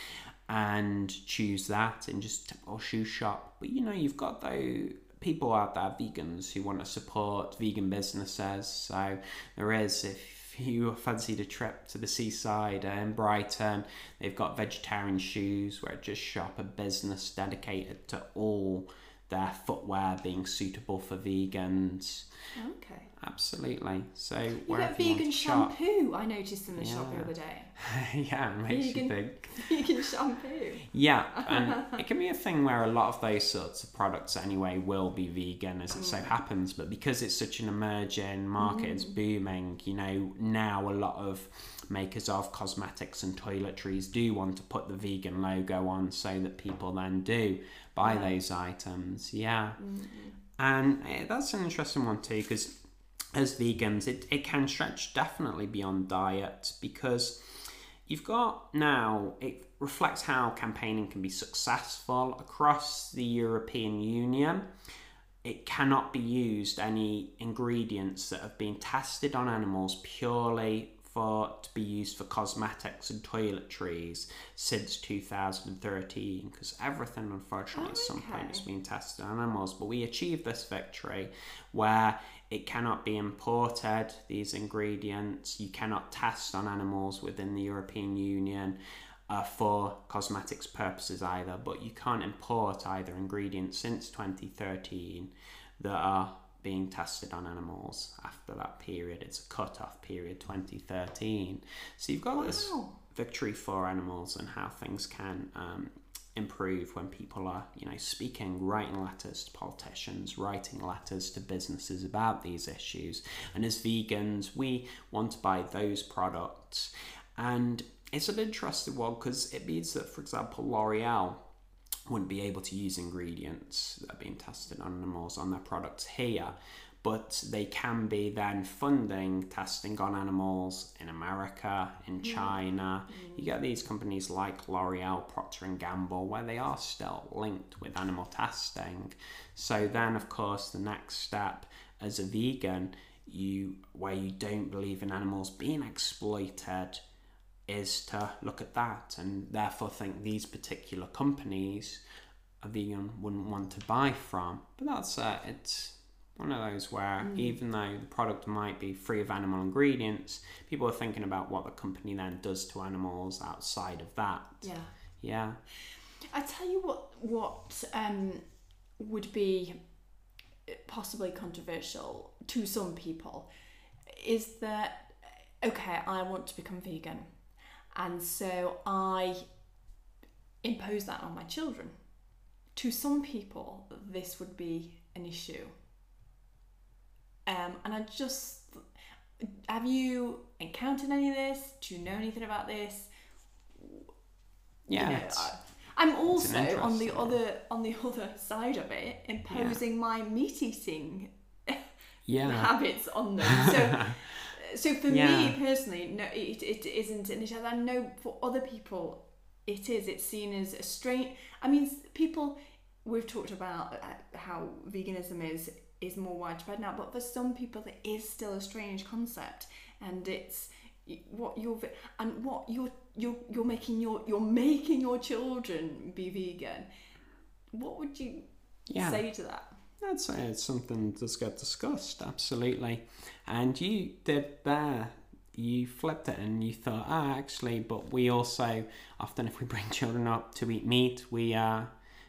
and choose that in just typical shoe shop. But you know, you've got though... people out there, vegans, who want to support vegan businesses. So there is, if you fancied a trip to the seaside in Brighton, they've got vegetarian shoes where just shop a business dedicated to all their footwear being suitable for vegans. Okay. Absolutely. So you get vegan you shampoo. Shop. I noticed in the yeah. shop the other day. Yeah, it makes vegan, you think. Vegan shampoo. Yeah, and it can be a thing where a lot of those sorts of products anyway will be vegan, as it mm. so happens. But because it's such an emerging market, mm. it's booming. You know, now a lot of makers of cosmetics and toiletries do want to put the vegan logo on, so that people then do buy yeah. those items. Yeah, mm. and that's an interesting one too, because as vegans, it, it can stretch definitely beyond diet, because you've got now, it reflects how campaigning can be successful across the European Union. It cannot be used any ingredients that have been tested on animals purely for to be used for cosmetics and toiletries since two thousand thirteen, because everything unfortunately okay. at some point has been tested on animals. But we achieved this victory where it cannot be imported, these ingredients. You cannot test on animals within the European Union uh, for cosmetics purposes either, but you can't import either ingredients since twenty thirteen that are being tested on animals after that period. It's a cut-off period, twenty thirteen. So you've got wow. this victory for animals and how things can um, improve when people are, you know, speaking, writing letters to politicians, writing letters to businesses about these issues. And as vegans, we want to buy those products. And it's an interesting one because it means that, for example, L'Oreal wouldn't be able to use ingredients that are being tested on animals on their products here, but they can be then funding testing on animals in America, in mm. China. Mm. You get these companies like L'Oreal, Procter and Gamble, where they are still linked with animal testing. So then, of course, the next step as a vegan, you where you don't believe in animals being exploited, is to look at that and therefore think these particular companies a vegan wouldn't want to buy from. But that's uh, it's one of those where mm. even though the product might be free of animal ingredients, people are thinking about what the company then does to animals outside of that. Yeah. Yeah. I tell you what, what um, would be possibly controversial to some people is that, okay, I want to become vegan. And so I impose that on my children. To some people, this would be an issue. Um, and I just, have you encountered any of this? Do you know anything about this? Yeah. You know, I, I'm also on the other on the other side of it, imposing yeah. my meat eating yeah. habits on them. So. So for yeah. me personally, no, it, it isn't an issue. I know for other people, it is. It's seen as a strain. I mean, people, we've talked about how veganism is is more widespread now, but for some people, it is still a strange concept, and it's what you're and what you're you're you're making your you're making your children be vegan. What would you yeah. say to that? That's uh, it's something that's got discussed, absolutely. And you did there, you flipped it and you thought, ah, oh, actually, but we also, often if we bring children up to eat meat, we uh,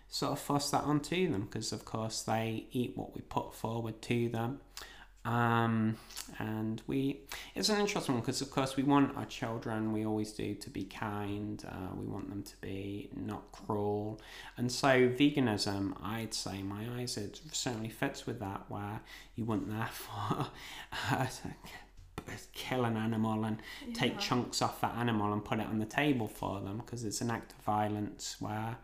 sort of force that onto them because, of course, they eat what we put forward to them. Um, and we, it's an interesting one because, of course, we want our children, we always do, to be kind. Uh, we want them to be not cruel. And so veganism, I'd say, my eyes, it certainly fits with that, where you wouldn't therefore uh, kill an animal and yeah. take chunks off that animal and put it on the table for them, because it's an act of violence where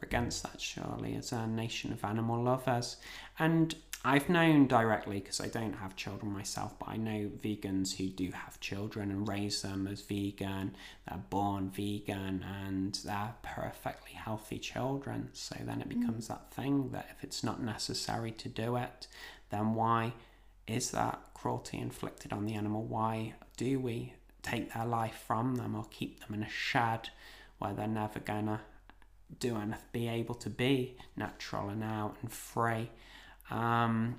we're against that, surely, as a nation of animal lovers. And I've known directly, because I don't have children myself, but I know vegans who do have children and raise them as vegan. They're born vegan and they're perfectly healthy children. So then it becomes mm. that thing that if it's not necessary to do it, then why is that cruelty inflicted on the animal? Why do we take their life from them or keep them in a shed where they're never gonna do and be able to be natural and out and free? Um,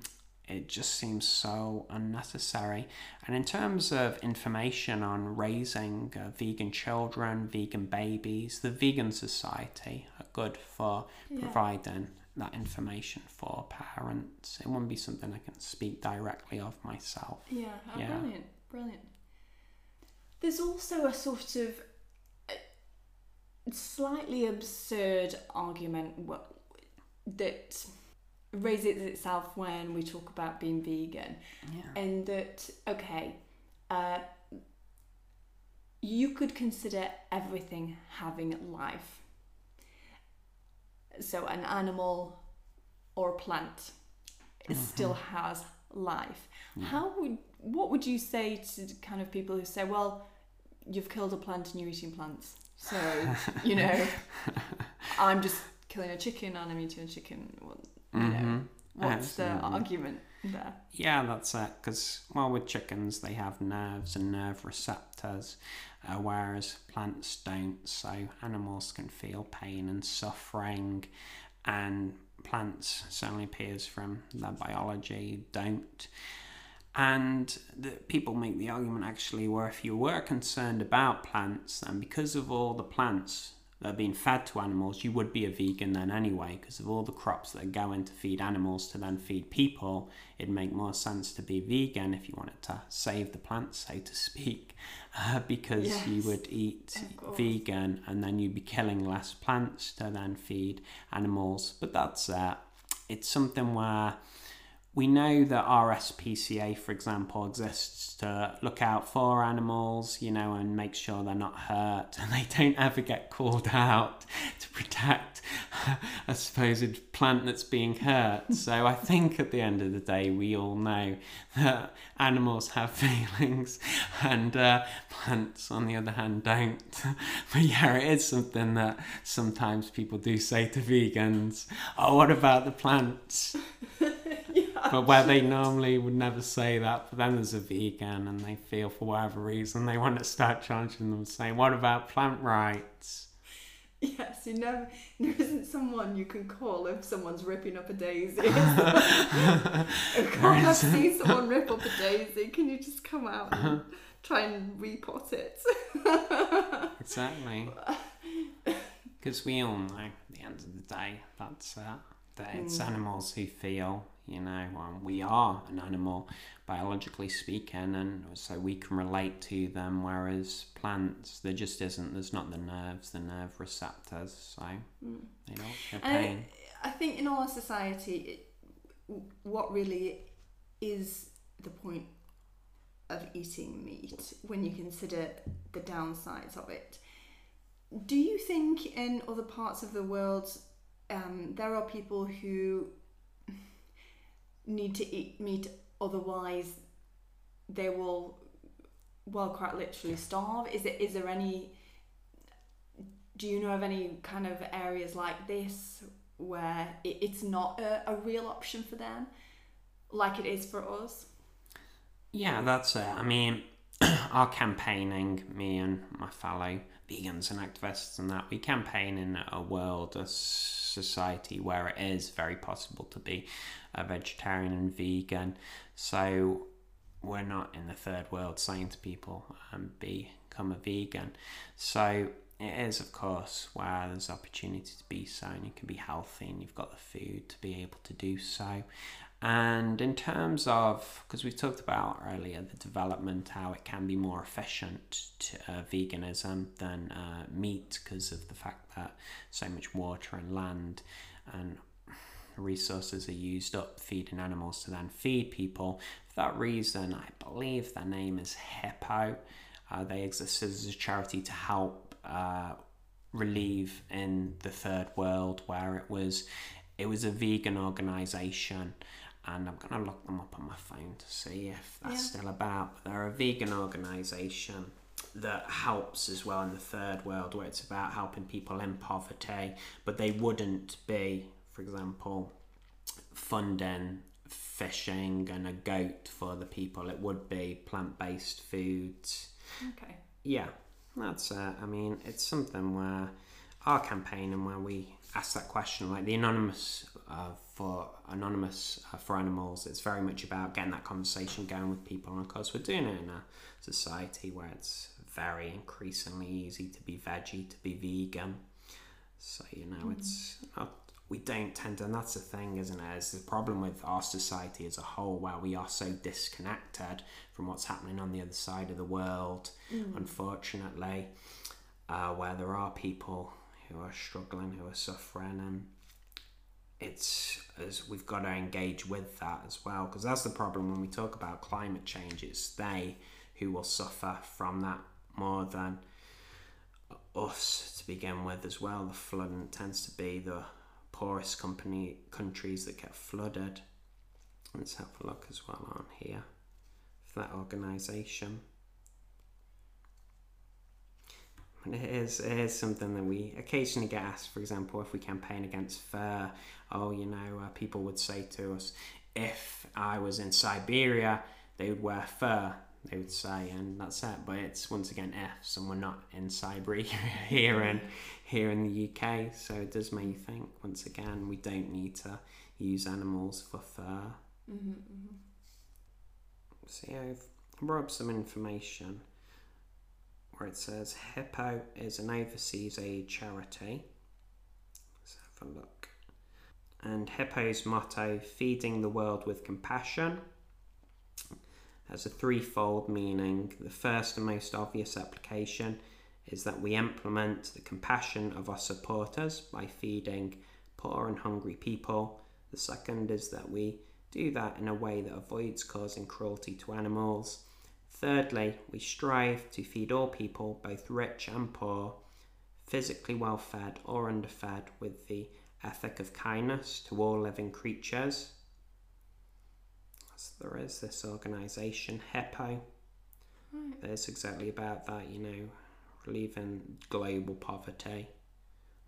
it just seems so unnecessary. And in terms of information on raising uh, vegan children, vegan babies, the Vegan Society are good for yeah. providing that information for parents. It wouldn't be something I can speak directly of myself. Yeah, oh, yeah. Brilliant, brilliant. There's also a sort of a slightly absurd argument that raises itself when we talk about being vegan. Yeah. And that, okay, uh, you could consider everything having life. So an animal or a plant mm-hmm. still has life. Yeah. How would, what would you say to kind of people who say, well, you've killed a plant and you're eating plants, so, you know, I'm just killing a chicken and I'm eating a chicken. Well, you mm-hmm. know, what's Absolutely. the argument there? Yeah, that's it. Because, well, with chickens, they have nerves and nerve receptors, uh, whereas plants don't. So animals can feel pain and suffering, and plants, certainly appears from their biology, don't. And the, people make the argument, actually, where if you were concerned about plants, then because of all the plants that are being fed to animals, you would be a vegan then anyway, because of all the crops that are going to feed animals to then feed people, it'd make more sense to be vegan if you wanted to save the plants, so to speak, uh, because yes. you would eat vegan and then you'd be killing less plants to then feed animals. But that's it. It's something where we know that R S P C A, for example, exists to look out for animals, you know, and make sure they're not hurt and they don't ever get called out to protect a supposed plant that's being hurt. So I think at the end of the day, we all know that animals have feelings and uh, plants, on the other hand, don't. But yeah, it is something that sometimes people do say to vegans, oh, what about the plants? But where they normally would never say that, but then there's a vegan and they feel for whatever reason they want to start challenging them, saying, what about plant rights? Yes, you know, there isn't someone you can call if someone's ripping up a daisy. I've seen someone rip up a daisy. Can you just come out and try and repot it? Exactly. Because we all know at the end of the day, that's uh, that it's mm. animals who feel. You know, um, we are an animal, biologically speaking, and so we can relate to them, whereas plants, there just isn't, there's not the nerves, the nerve receptors, so mm. they don't feel pain. I, I think in our society, it, what really is the point of eating meat when you consider the downsides of it? Do you think in other parts of the world, um, there are people who need to eat meat, otherwise they will, well, quite literally starve? Is it? Is there any, do you know of any kind of areas like this where it, it's not a, a real option for them, like it is for us? Yeah, that's it. I mean, our campaigning, me and my fellow vegans and activists and that, we campaign in a world, a society where it is very possible to be a vegetarian and vegan. So we're not in the third world saying to people, um, become a vegan. So it is, of course, where there's opportunity to be so, and you can be healthy and you've got the food to be able to do so. And in terms of, because we've talked about earlier, the development, how it can be more efficient to uh, veganism than uh, meat, because of the fact that so much water and land and resources are used up feeding animals to then feed people. For that reason, I believe their name is Hippo. Uh, they exist as a charity to help uh, relieve in the third world, where it was it was a vegan organisation. And I'm going to look them up on my phone to see if that's yeah. still about. They're a vegan organisation that helps as well in the third world, where it's about helping people in poverty, but they wouldn't be, for example, funding fishing and a goat for the people. It would be plant-based foods. Okay. Yeah, that's it. I mean, it's something where our campaign and where we ask that question, like the Anonymous uh, for Anonymous uh, for Animals, it's very much about getting that conversation going with people. And of course, we're doing it in a society where it's very increasingly easy to be veggie, to be vegan. So, you know, mm. it's not we don't tend to, and that's the thing, isn't it? It's the problem with our society as a whole, where we are so disconnected from what's happening on the other side of the world, mm. unfortunately, uh, where there are people who are struggling, who are suffering, and it's as we've got to engage with that as well, because that's the problem when we talk about climate change. It's they who will suffer from that more than us to begin with as well. The flooding tends to be the poorest company countries that get flooded. Let's have a look as well on here for that organisation. And it is, it is something that we occasionally get asked, for example, if we campaign against fur. Oh, you know, uh, people would say to us, if I was in Siberia, they would wear fur, they would say, and that's it. But it's, once again, ifs, and we're not in Siberia here in, here in the U K. So it does make you think, once again, we don't need to use animals for fur. Mm-hmm, mm-hmm. See, I've brought up some information where it says Hippo is an overseas aid charity. Let's have a look. And Hippo's motto, feeding the world with compassion, has a threefold meaning. The first and most obvious application is that we implement the compassion of our supporters by feeding poor and hungry people. The second is that we do that in a way that avoids causing cruelty to animals. Thirdly, we strive to feed all people, both rich and poor, physically well-fed or underfed, with the ethic of kindness to all living creatures. So there is this organisation, Hippo, right. That's exactly about that, you know, relieving global poverty,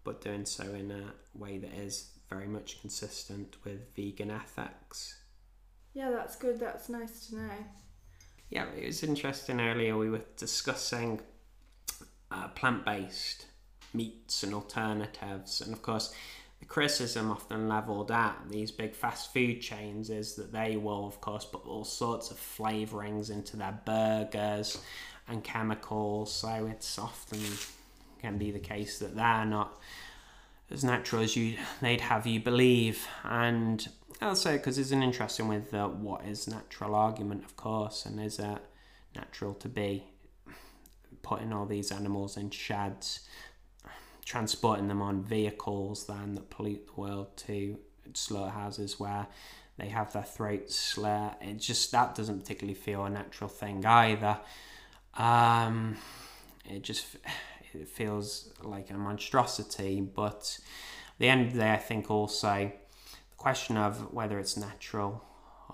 but doing so in a way that is very much consistent with vegan ethics. Yeah, that's good. That's nice to know. Yeah, it was interesting earlier, we were discussing uh, plant-based meats and alternatives, and of course the criticism often levelled at these big fast food chains is that they will of course put all sorts of flavourings into their burgers and chemicals, so it's often can be the case that they're not as natural as you they'd have you believe. And also because it's an interesting with the what is natural argument, of course, and is it natural to be putting all these animals in sheds, transporting them on vehicles then that pollute the world to slaughterhouses where they have their throats slit? It just, that doesn't particularly feel a natural thing either. Um, it just it feels like a monstrosity. But at the end of the day, I think also question of whether it's natural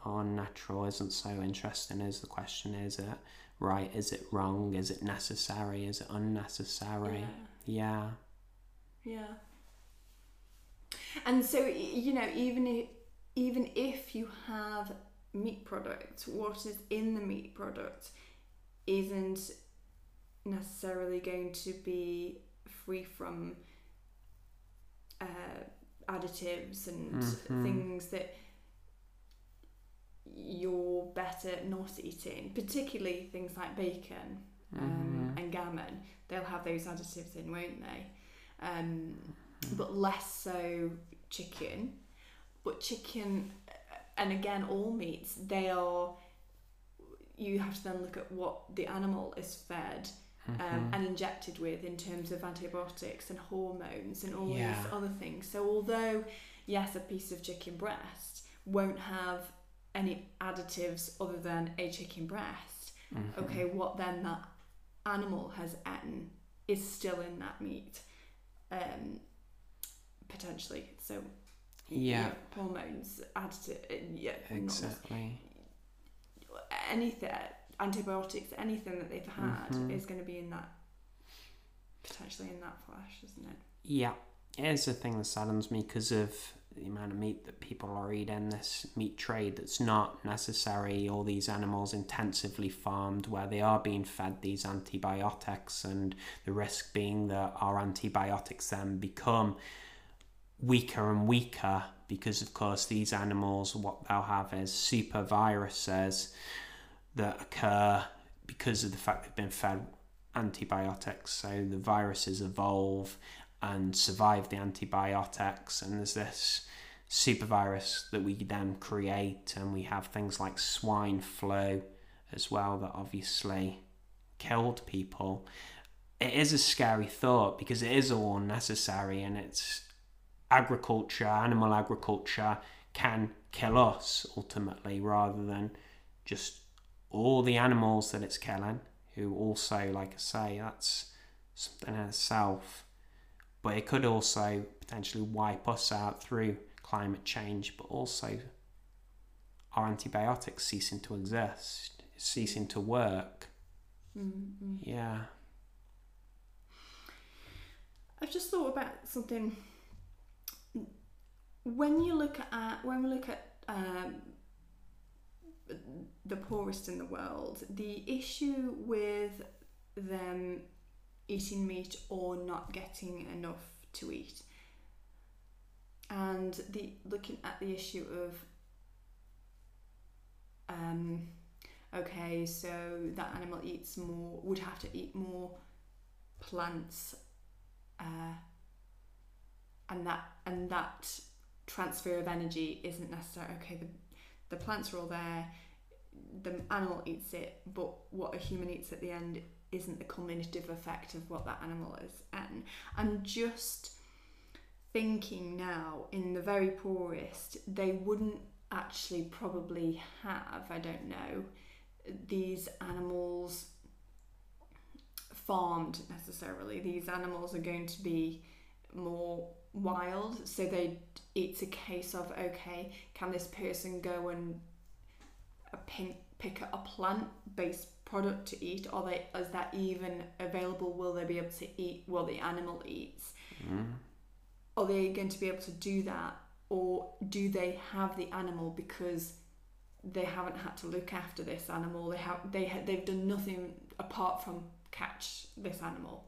or unnatural isn't so interesting as the question, is it right, is it wrong, is it necessary, is it unnecessary? Yeah. Yeah. Yeah. And so, you know, even if, even if you have meat products, what is in the meat product isn't necessarily going to be free from uh additives and mm-hmm. things that you're better not eating, particularly things like bacon um, mm-hmm. and gammon. They'll have those additives in, won't they? Um, but less so chicken. But chicken, and again all meats, they are, you have to then look at what the animal is fed Um, mm-hmm. and injected with in terms of antibiotics and hormones and all yeah. these other things. So although, yes, a piece of chicken breast won't have any additives other than a chicken breast, mm-hmm. okay, what then that animal has eaten is still in that meat, um, potentially. So, yeah, you know, hormones, additives, yeah, exactly. Not, anything. Antibiotics, anything that they've had mm-hmm. is going to be in that, potentially in that flesh, isn't it? Yeah, it's the thing that saddens me because of the amount of meat that people are eating, this meat trade that's not necessary, all these animals intensively farmed where they are being fed these antibiotics, and the risk being that our antibiotics then become weaker and weaker because of course these animals, what they'll have is super viruses that occur because of the fact they've been fed antibiotics. So the viruses evolve and survive the antibiotics. And there's this super virus that we then create, and we have things like swine flu as well that obviously killed people. It is a scary thought because it is all unnecessary, and it's agriculture, animal agriculture can kill us ultimately, rather than just all the animals that it's killing, who also, like I say, that's something in itself. But it could also potentially wipe us out through climate change, but also our antibiotics ceasing to exist, ceasing to work. Mm-hmm. Yeah. I've just thought about something. When you look at, when we look at um, the poorest in the world, the issue with them eating meat or not getting enough to eat, and the looking at the issue of um, okay, so that animal eats more, would have to eat more plants, uh, and that and that transfer of energy isn't necessary. Okay, the, the plants are all there, the animal eats it, but what a human eats at the end isn't the cumulative effect of what that animal is. And I'm just thinking now, in the very poorest, they wouldn't actually probably have, I don't know, these animals farmed necessarily. These animals are going to be more wild, so they it's a case of, okay, can this person go and pick, pick a plant-based product to eat? Are they, is that even available? Will they be able to eat what the animal eats? Mm. Are they going to be able to do that, or do they have the animal because they haven't had to look after this animal? They have they ha- they've done nothing apart from catch this animal.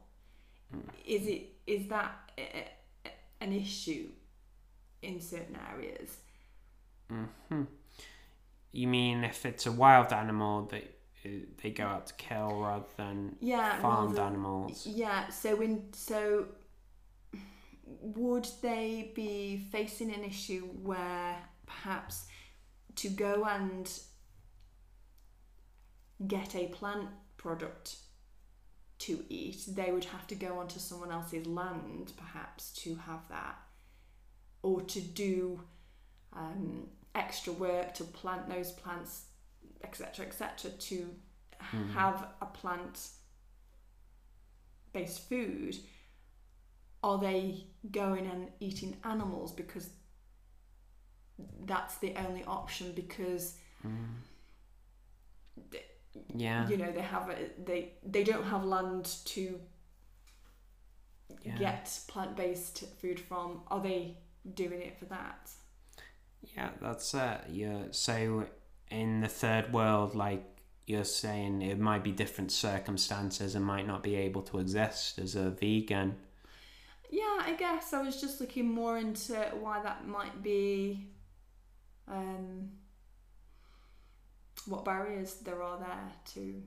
Mm. Is it is that a, a, an issue in certain areas? Mm-hmm. You mean if it's a wild animal that they, they go out to kill rather than yeah, farmed rather, animals? Yeah. So in so would they be facing an issue where perhaps to go and get a plant product to eat, they would have to go onto someone else's land perhaps to have that, or to do um, extra work to plant those plants, etc, etc, to mm-hmm. have a plant-based food? Are they going and eating animals because that's the only option, because mm. they, yeah you know they have a, they they don't have land to yeah. get plant-based food from? Are they doing it for that? Yeah, that's it. Yeah. So in the third world, like you're saying, it might be different circumstances and might not be able to exist as a vegan. Yeah, I guess I was just looking more into why that might be, um, what barriers there are there to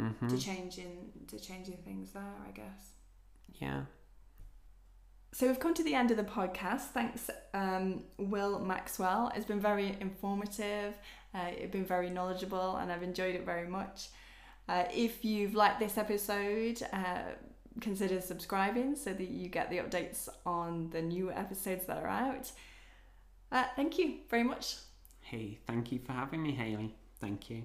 mm-hmm. to changing to changing things there, I guess. Yeah. So we've come to the end of the podcast. Thanks, um, Will Maxwell. It's been very informative, uh, it's been very knowledgeable, and I've enjoyed it very much. Uh, if you've liked this episode, uh, consider subscribing so that you get the updates on the new episodes that are out. Uh, thank you very much. Hey, thank you for having me, Hayley. Thank you.